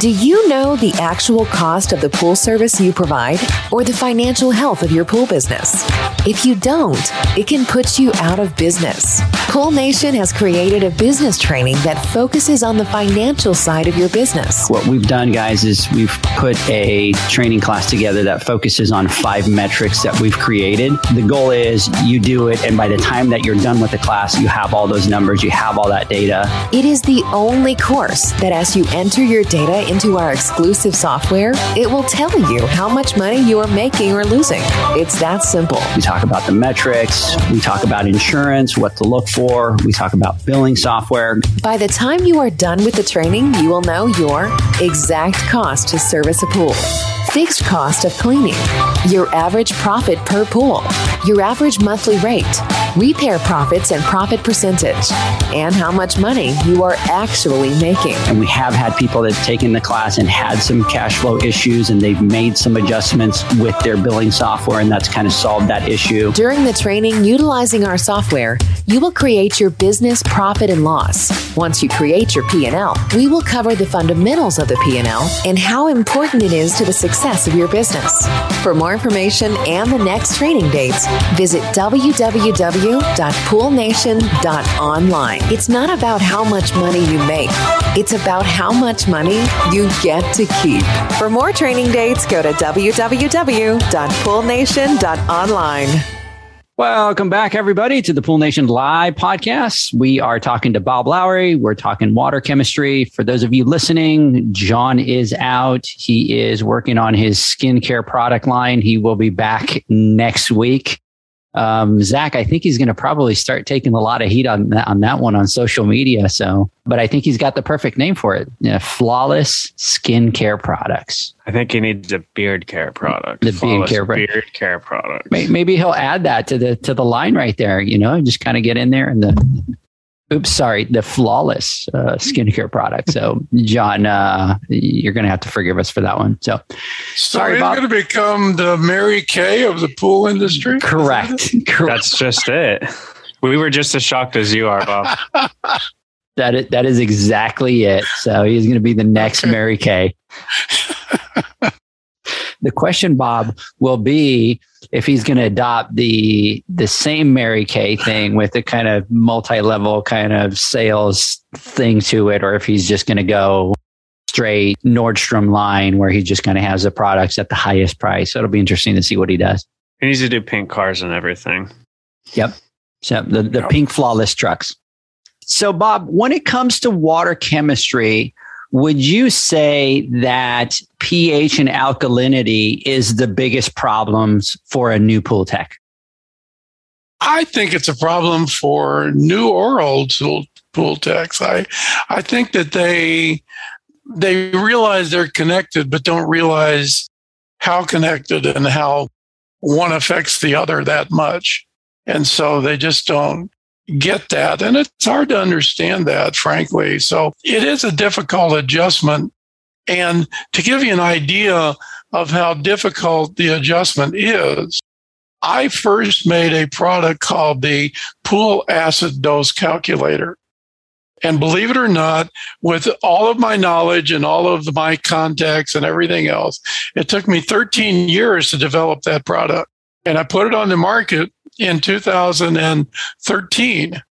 Do you know the actual cost of the pool service you provide or the financial health of your pool business? If you don't, it can put you out of business. Pool Nation has created a business training that focuses on the financial side of your business. What we've done, guys, is we've put a training class together that focuses on five metrics that we've created. The goal is you do it, and by the time that you're done with the class, you have all those numbers, you have all that data. It is the only course that as you enter your data into our exclusive software, it will tell you how much money you are making or losing. It's that simple. We talk about the metrics, we talk about insurance, what to look for, we talk about billing software. By the time you are done with the training, you will know your exact cost to service a pool, fixed cost of cleaning, your average profit per pool, your average monthly rate, repair profits and profit percentage, and how much money you are actually making. And we have had people that have taken the class and had some cash flow issues, and they've made some adjustments with their billing software, and that's kind of solved that issue. During the training, utilizing our software, you will create your business profit and loss. Once you create your P and L, we will cover the fundamentals of the P and L and how important it is to the success of your business. For more information and the next training dates, visit w w w dot pool nation dot online. It's not about how much money you make. It's about how much money you get to keep. For more training dates, go to w w w dot pool nation dot online. Welcome back, everybody, to the Pool Nation Live podcast. We are talking to Bob Lowry. We're talking water chemistry. For those of you listening, John is out. He is working on his skincare product line. He will be back next week. Um, Zach, I think he's going to probably start taking a lot of heat on that, on that one on social media. So, but I think he's got the perfect name for it. Yeah, Flawless Skincare Products. I think he needs a beard care product. The beard care, beard care product. Maybe he'll add that to the, to the line right there, you know, and just kind of get in there and the, oops, sorry, the Flawless uh, Skincare Product. So John, uh, you're going to have to forgive us for that one. So, so sorry, Bob. Going to become the Mary Kay of the pool industry? Correct. That Correct. That's just it. We were just as shocked as you are, Bob. that, is, that is exactly it. So he's going to be the next Mary Kay. The question, Bob, will be if he's going to adopt the the same Mary Kay thing with the kind of multi-level kind of sales thing to it, or if he's just going to go straight Nordstrom line where he just kind of has the products at the highest price. So it'll be interesting to see what he does. He needs to do pink cars and everything. Yep. So the, the yep. pink flawless trucks. So Bob, when it comes to water chemistry, would you say that pH and alkalinity is the biggest problems for a new pool tech? I think it's a problem for new or old pool techs. I, I think that they they realize they're connected, but don't realize how connected and how one affects the other that much. And so they just don't get that. And it's hard to understand that, frankly. So it is a difficult adjustment. And to give you an idea of how difficult the adjustment is, I first made a product called the Pool Acid Dose Calculator. And believe it or not, with all of my knowledge and all of my contacts and everything else, it took me thirteen years to develop that product. And I put it on the market in two thousand thirteen.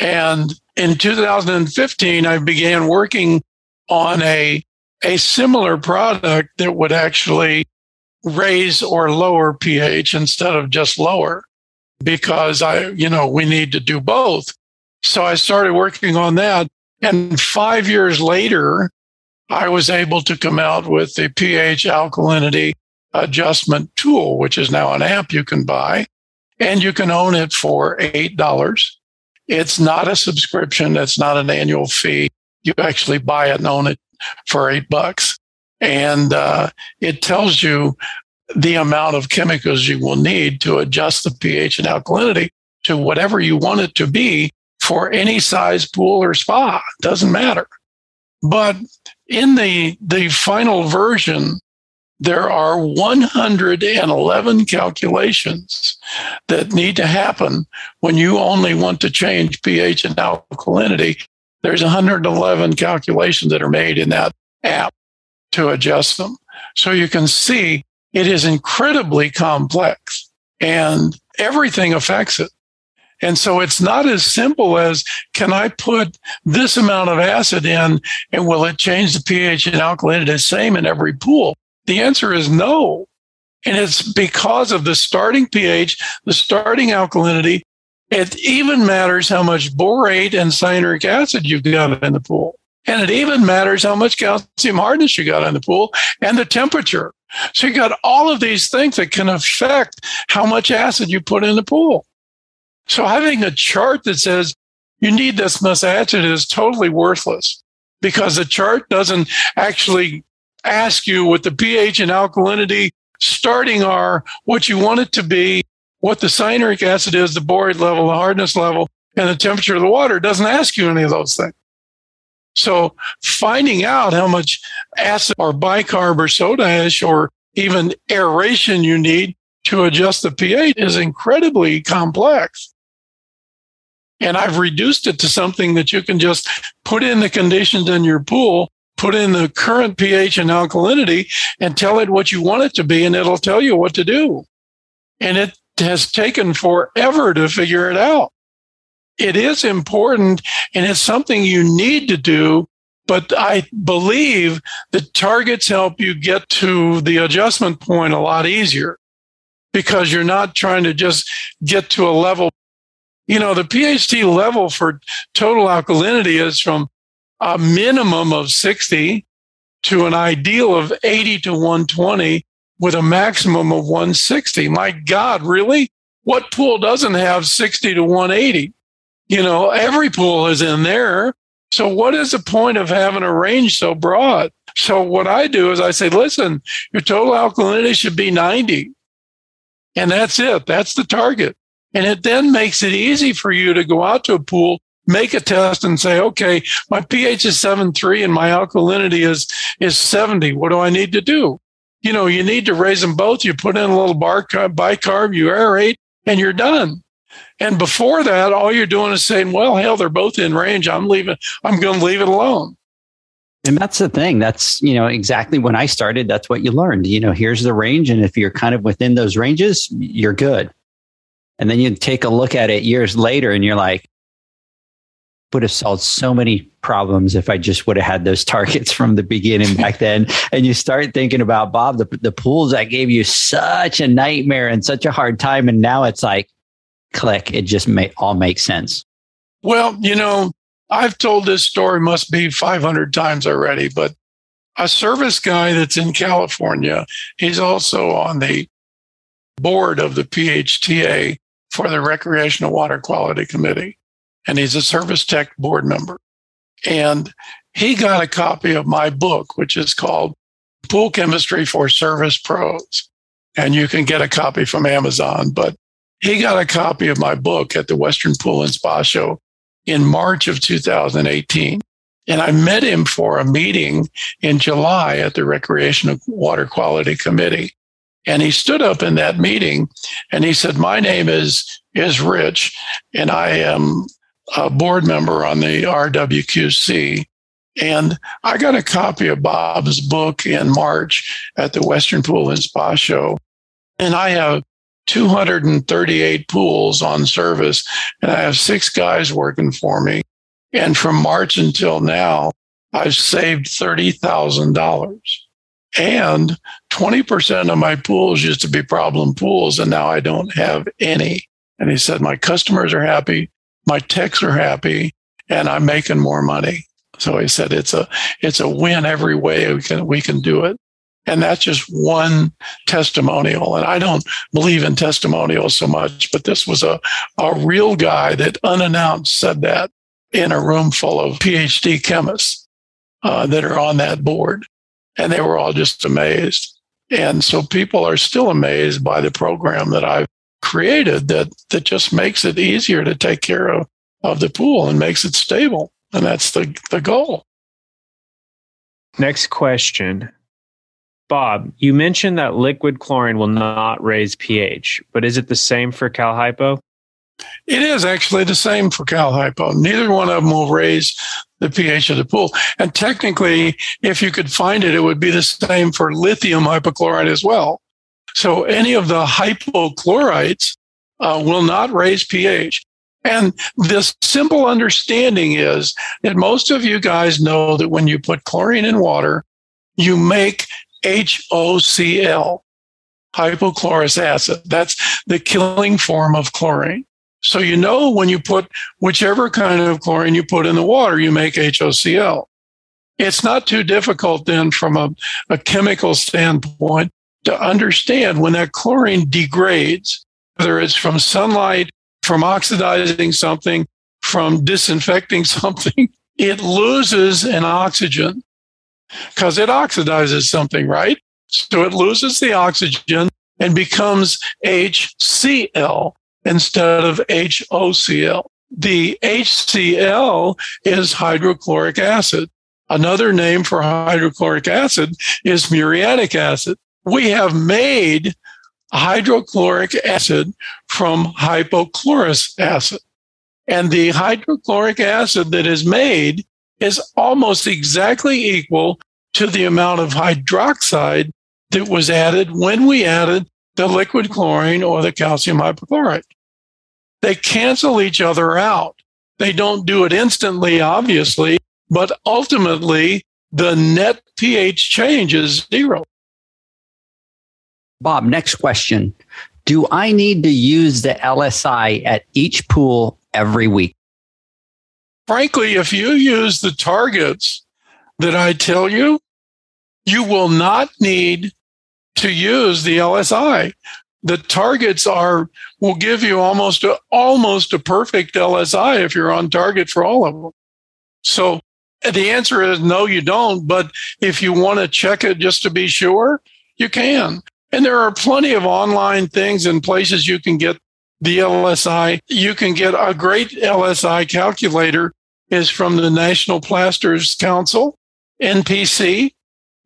And in two thousand fifteen, I began working on a, a similar product that would actually raise or lower pH instead of just lower, because I, you know, we need to do both. So I started working on that. And five years later, I was able to come out with the pH alkalinity adjustment tool, which is now an app you can buy, and you can own it for eight dollars. It's not a subscription. It's not an annual fee. You actually buy it and own it for eight bucks. And uh, it tells you the amount of chemicals you will need to adjust the pH and alkalinity to whatever you want it to be for any size pool or spa. It doesn't matter. But in the, the final version, there are one hundred eleven calculations that need to happen when you only want to change pH and alkalinity. There's one hundred eleven calculations that are made in that app to adjust them. So you can see it is incredibly complex and everything affects it. And so it's not as simple as, can I put this amount of acid in and will it change the pH and alkalinity the same in every pool? The answer is no. And it's because of the starting pH, the starting alkalinity. It even matters how much borate and cyanuric acid you've got in the pool. And it even matters how much calcium hardness you got in the pool and the temperature. So you got all of these things that can affect how much acid you put in the pool. So having a chart that says you need this much acid is totally worthless, because the chart doesn't actually ask you what the pH and alkalinity starting are, what you want it to be, what the cyanuric acid is, the borate level, the hardness level, and the temperature of the water. It doesn't ask you any of those things. So finding out how much acid or bicarb or soda ash or even aeration you need to adjust the pH is incredibly complex. And I've reduced it to something that you can just put in the conditions in your pool, put in the current pH and alkalinity, and tell it what you want it to be, and it'll tell you what to do. And it has taken forever to figure it out. It is important, and it's something you need to do, but I believe the targets help you get to the adjustment point a lot easier, because you're not trying to just get to a level. You know, the P H T A level for total alkalinity is from a minimum of sixty to an ideal of eighty to one twenty with a maximum of one sixty. My God, really? What pool doesn't have sixty to one eighty? You know, every pool is in there. So what is the point of having a range so broad? So what I do is I say, listen, your total alkalinity should be ninety. And that's it. That's the target. And it then makes it easy for you to go out to a pool, make a test and say, okay, my pH is seven point three and my alkalinity is, is seventy. What do I need to do? You know, you need to raise them both. You put in a little bicarb, bicarb, you aerate, and you're done. And before that, all you're doing is saying, well, hell, they're both in range. I'm leaving. I'm going to leave it alone. And that's the thing. That's, you know, exactly when I started, that's what you learned. You know, here's the range. And if you're kind of within those ranges, you're good. And then you take a look at it years later and you're like, would have solved so many problems if I just would have had those targets from the beginning back then. And you start thinking about, Bob, the, the pools that gave you such a nightmare and such a hard time. And now it's like, click, it just may all make sense. Well, you know, I've told this story must be five hundred times already, but a service guy that's in California, he's also on the board of the P H T A for the Recreational Water Quality Committee. And he's a service tech board member. And he got a copy of my book, which is called Pool Chemistry for Service Pros. And you can get a copy from Amazon, but he got a copy of my book at the Western Pool and Spa Show in March of two thousand eighteen. And I met him for a meeting in July at the Recreational Water Quality Committee. And he stood up in that meeting and he said, my name is, is Rich, and I am a board member on the R W Q C. And I got a copy of Bob's book in March at the Western Pool and Spa Show. And I have two hundred thirty-eight pools on service, and I have six guys working for me. And from March until now, I've saved thirty thousand dollars. And twenty percent of my pools used to be problem pools, and now I don't have any. And he said, my customers are happy, my techs are happy, and I'm making more money. So he said, it's a, it's a win every way we can, we can do it. And that's just one testimonial. And I don't believe in testimonials so much, but this was a, a real guy that unannounced said that in a room full of PhD chemists uh, that are on that board. And they were all just amazed. And so people are still amazed by the program that I've created that, that just makes it easier to take care of, of the pool and makes it stable. And that's the, the goal. Next question. Bob, you mentioned that liquid chlorine will not raise pH, but is it the same for cal hypo? It is actually the same for cal hypo. Neither one of them will raise the pH of the pool. And technically, if you could find it, it would be the same for lithium hypochlorite as well. So any of the hypochlorites uh, will not raise pH. And this simple understanding is that most of you guys know that when you put chlorine in water, you make H O C L, hypochlorous acid. That's the killing form of chlorine. So you know when you put whichever kind of chlorine you put in the water, you make H O C L. It's not too difficult then from a, a chemical standpoint to understand when that chlorine degrades, whether it's from sunlight, from oxidizing something, from disinfecting something, it loses an oxygen. Because it oxidizes something, right? So it loses the oxygen and becomes H C L instead of H O C L. The H C L is hydrochloric acid. Another name for hydrochloric acid is muriatic acid. We have made hydrochloric acid from hypochlorous acid. And the hydrochloric acid that is made is almost exactly equal to the amount of hydroxide that was added when we added the liquid chlorine or the calcium hypochlorite. They cancel each other out. They don't do it instantly, obviously, but ultimately the net pH change is zero. Bob, next question. Do I need to use the L S I at each pool every week? Frankly, if you use the targets that I tell you, you will not need to use the L S I. The targets are will give you almost a, almost a perfect L S I if you're on target for all of them. So the answer is no, you don't. But if you want to check it just to be sure, you can. And there are plenty of online things and places you can get the L S I. You can get a great L S I calculator. Is from the National Plasterers Council, N P C.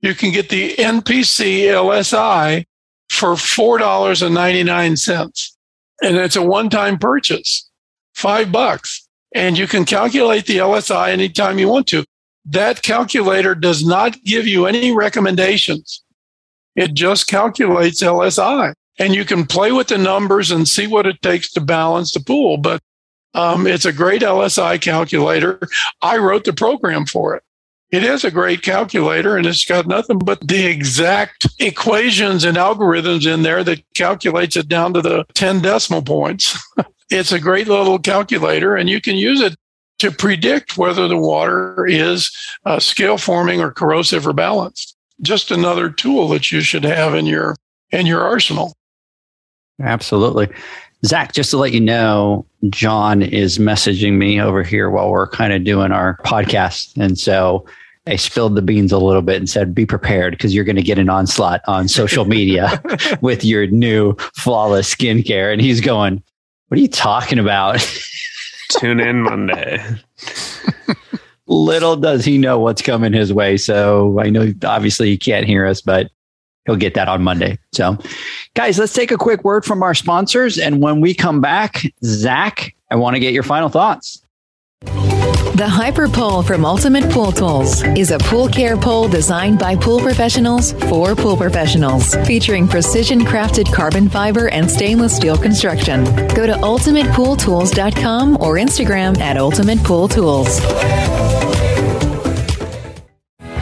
You can get the N P C L S I for four dollars and ninety-nine cents. And it's a one-time purchase, five bucks. And you can calculate the L S I anytime you want to. that calculator does not give you any recommendations. It just calculates L S I. And you can play with the numbers and see what it takes to balance the pool. But um, it's a great L S I calculator. I wrote the program for it. It is a great calculator, and it's got nothing but the exact equations and algorithms in there that calculates it down to the ten decimal points. It's a great little calculator, and you can use it to predict whether the water is uh, scale forming or corrosive or balanced. Just another tool that you should have in your in your arsenal. Absolutely. Zach, just to let you know, John is messaging me over here while we're kind of doing our podcast. And so I spilled the beans a little bit and said, be prepared because you're going to get an onslaught on social media with your new Flawless Skincare. And he's going, what are you talking about? Tune in Monday. Little does he know what's coming his way. So I know obviously you can't hear us, but he'll get that on Monday. So, guys, let's take a quick word from our sponsors. And when we come back, Zach, I want to get your final thoughts. The HyperPole from Ultimate Pool Tools is a pool care pole designed by pool professionals for pool professionals, featuring precision-crafted carbon fiber and stainless steel construction. Go to ultimate pool tools dot com or Instagram at Ultimate Pool Tools.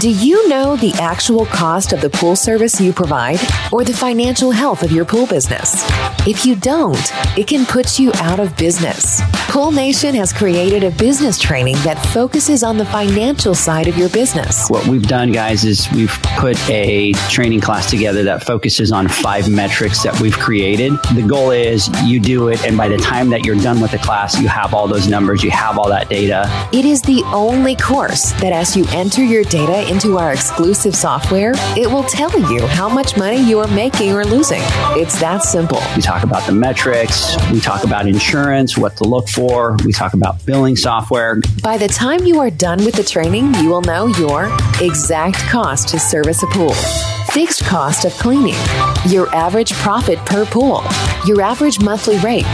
Do you know the actual cost of the pool service you provide or the financial health of your pool business? If you don't, it can put you out of business. Pool Nation has created a business training that focuses on the financial side of your business. What we've done, guys, is we've put a training class together that focuses on five metrics that we've created. The goal is you do it, and by the time that you're done with the class, you have all those numbers, you have all that data. It is the only course that, as you enter your data into our exclusive software, it will tell you how much money you are making or losing. It's that simple. We talk about the metrics. We talk about insurance, what to look for. We talk about billing software. By the time you are done with the training, you will know your exact cost to service a pool, fixed cost of cleaning, your average profit per pool, your average monthly rate,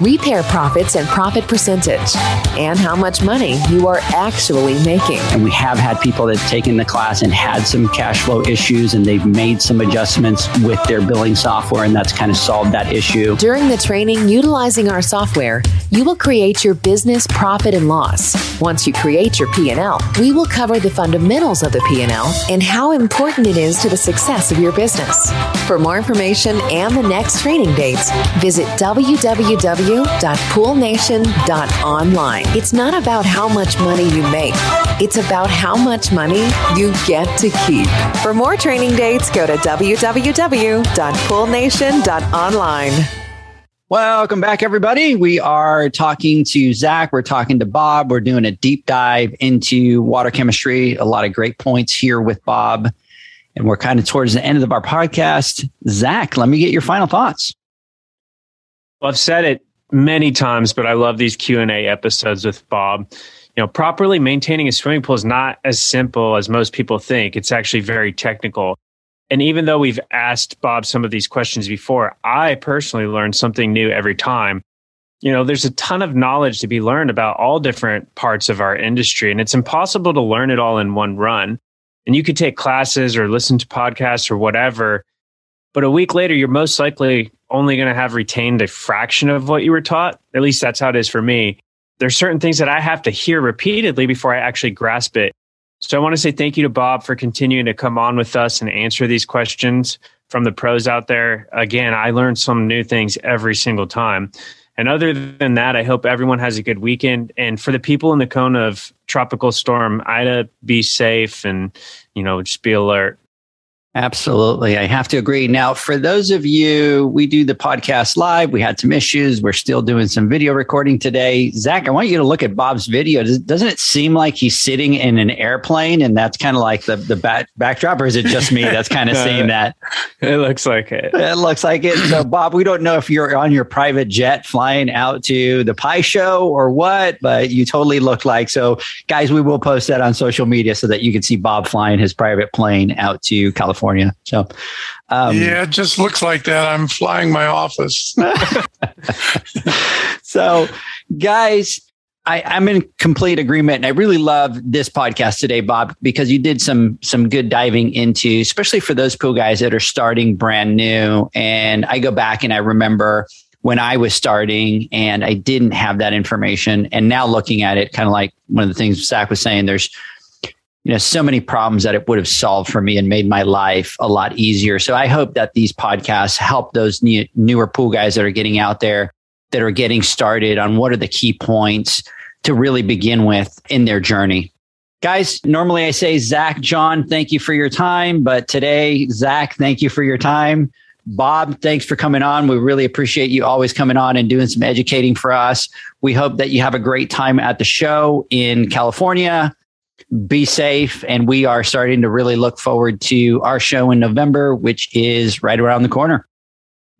repair profits and profit percentage, and how much money you are actually making. And we have had people that have taken the class and had some cash flow issues, and they've made some adjustments with their billing software, and that's kind of solved that issue. During the training, utilizing our software, you will create your business profit and loss. Once you create your P and L, we will cover the fundamentals of the P and L and how important it is to the success of your business. For more information and the next training dates, visit w w w dot pool nation dot online. It's not about how much money you make. It's about how much money you get to keep. For more training dates, go to w w w dot pool nation dot online. Welcome back, everybody. We are talking to Zach. We're talking to Bob. We're doing a deep dive into water chemistry. A lot of great points here with Bob. And we're kind of towards the end of our podcast. Zach, let me get your final thoughts. Well, I've said it many times, but I love these Q and A episodes with Bob. You know, properly maintaining a swimming pool is not as simple as most people think. It's actually very technical. And even though we've asked Bob some of these questions before, I personally learn something new every time. you know, there's a ton of knowledge to be learned about all different parts of our industry, and it's impossible to learn it all in one run. And you could take classes or listen to podcasts or whatever, but a week later, you're most likely only going to have retained a fraction of what you were taught. At least that's how it is for me. There's certain things that I have to hear repeatedly before I actually grasp it. So I want to say thank you to Bob for continuing to come on with us and answer these questions from the pros out there. Again, I learned some new things every single time. And other than that, I hope everyone has a good weekend. And for the people in the cone of Tropical Storm Ida, be safe and, you know, just be alert. Absolutely. I have to agree. Now, for those of you, we do the podcast live. We had some issues. We're still doing some video recording today. Zach, I want you to look at Bob's video. Does, doesn't it seem like he's sitting in an airplane? And that's kind of like the, the back, backdrop, or is it just me that's kind of seeing that? It looks like it. It looks like it. So, Bob, we don't know if you're on your private jet flying out to the pie show or what, but you totally look like. So, guys, we will post that on social media so that you can see Bob flying his private plane out to California. So, um, yeah, it just looks like that. I'm flying my office. So, guys, I, I'm in complete agreement. And I really love this podcast today, Bob, because you did some some good diving into, especially for those pool guys that are starting brand new. And I go back and I remember when I was starting and I didn't have that information. And now looking at it, kind of like one of the things Zach was saying, there's you know, so many problems that it would have solved for me and made my life a lot easier. So I hope that these podcasts help those new, newer pool guys that are getting out there, that are getting started on what are the key points to really begin with in their journey. Guys, normally I say, Zach, John, thank you for your time. But today, Zach, thank you for your time. Bob, thanks for coming on. We really appreciate you always coming on and doing some educating for us. We hope that you have a great time at the show in California. Be safe. And we are starting to really look forward to our show in November, which is right around the corner.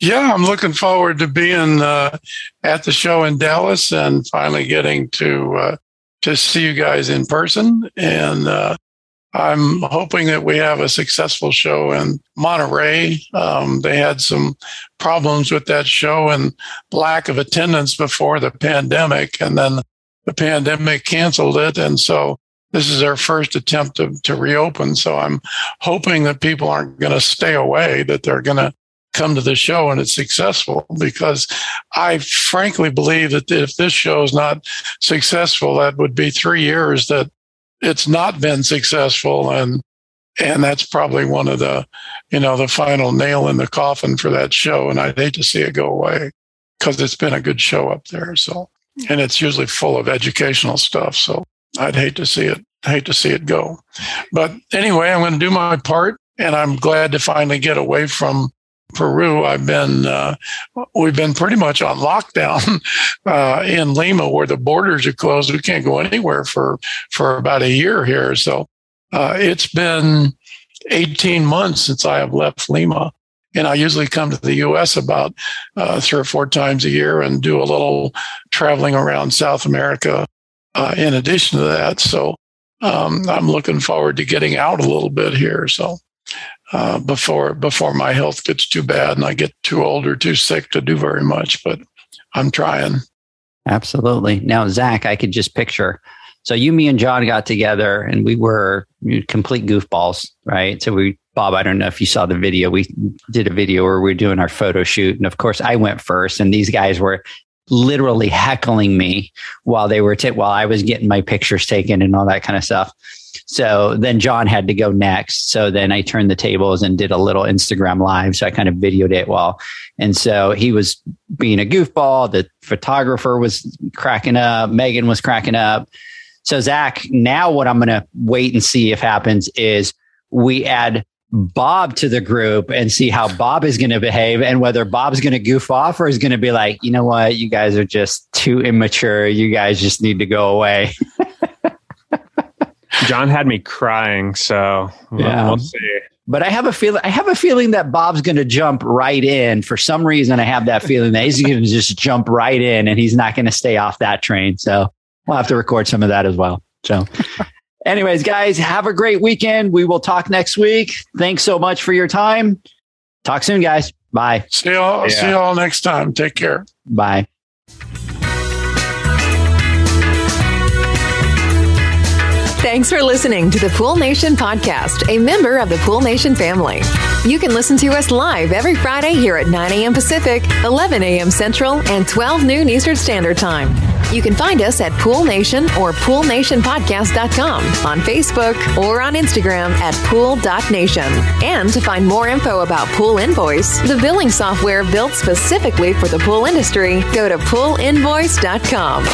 Yeah, I'm looking forward to being uh, at the show in Dallas and finally getting to uh, to see you guys in person. And uh, I'm hoping that we have a successful show in Monterey. Um, they had some problems with that show and lack of attendance before the pandemic. And then the pandemic canceled it. And so this is our first attempt to, to reopen. So I'm hoping that people aren't going to stay away, that they're going to come to the show and it's successful, because I frankly believe that if this show is not successful, that would be three years that it's not been successful. And, and that's probably one of the, you know, the final nail in the coffin for that show. And I'd hate to see it go away because it's been a good show up there. So, and it's usually full of educational stuff. So I'd hate to see it, hate to see it go. But anyway, I'm going to do my part, and I'm glad to finally get away from Peru. I've been, uh, we've been pretty much on lockdown uh, in Lima, where the borders are closed. We can't go anywhere for, for about a year here. So uh, it's been eighteen months since I have left Lima. And I usually come to the U S about uh, three or four times a year and do a little traveling around South America. Uh, in addition to that, so um, I'm looking forward to getting out a little bit here. So uh, before before my health gets too bad and I get too old or too sick to do very much, but I'm trying. Absolutely. Now, Zach, I could just picture. So you, me, and John got together, and we were complete goofballs, right? So we, Bob, I don't know if you saw the video. We did a video where we were doing our photo shoot, and of course, I went first, and these guys were literally heckling me while they were t- while I was getting my pictures taken and all that kind of stuff. So then John had to go next. So then I turned the tables and did a little Instagram live. So I kind of videoed it while, and so he was being a goofball. The photographer was cracking up. Megan was cracking up. So Zach, now what I'm going to wait and see if happens is we add Bob to the group and see how Bob is going to behave, and whether Bob's going to goof off or is going to be like, you know what, you guys are just too immature. You guys just need to go away. John had me crying, so we'll, yeah. we'll see. But I have a feeling. I have a feeling that Bob's going to jump right in. For some reason, I have that feeling that he's going to just jump right in, and he's not going to stay off that train. So we'll have to record some of that as well. So. Anyways, guys, have a great weekend. We will talk next week. Thanks so much for your time. Talk soon, guys. Bye. See you all, yeah. See you all next time. Take care. Bye. Thanks for listening to the Pool Nation podcast, a member of the Pool Nation family. You can listen to us live every Friday here at nine a.m. Pacific, eleven a.m. Central, and twelve noon Eastern Standard Time. You can find us at Pool Nation or pool nation podcast dot com, on Facebook, or on Instagram at pool dot nation. And to find more info about PoolInvoice, the billing software built specifically for the pool industry, go to pool invoice dot com.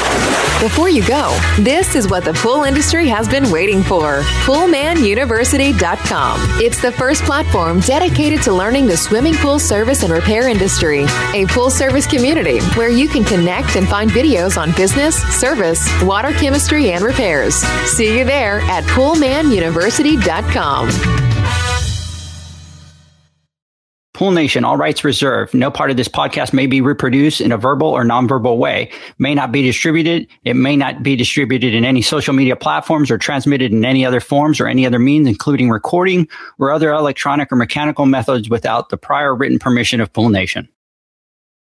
Before you go, this is what the pool industry has been waiting for. pool man university dot com. It's the first platform dedicated to learning the swimming pool service and repair industry, a pool service community where you can connect and find videos on business, service, water chemistry, and repairs. See you there at pool man university dot com. Pool Nation, all rights reserved. No part of this podcast may be reproduced in a verbal or nonverbal way, may not be distributed. It may not be distributed in any social media platforms or transmitted in any other forms or any other means, including recording or other electronic or mechanical methods without the prior written permission of Pool Nation.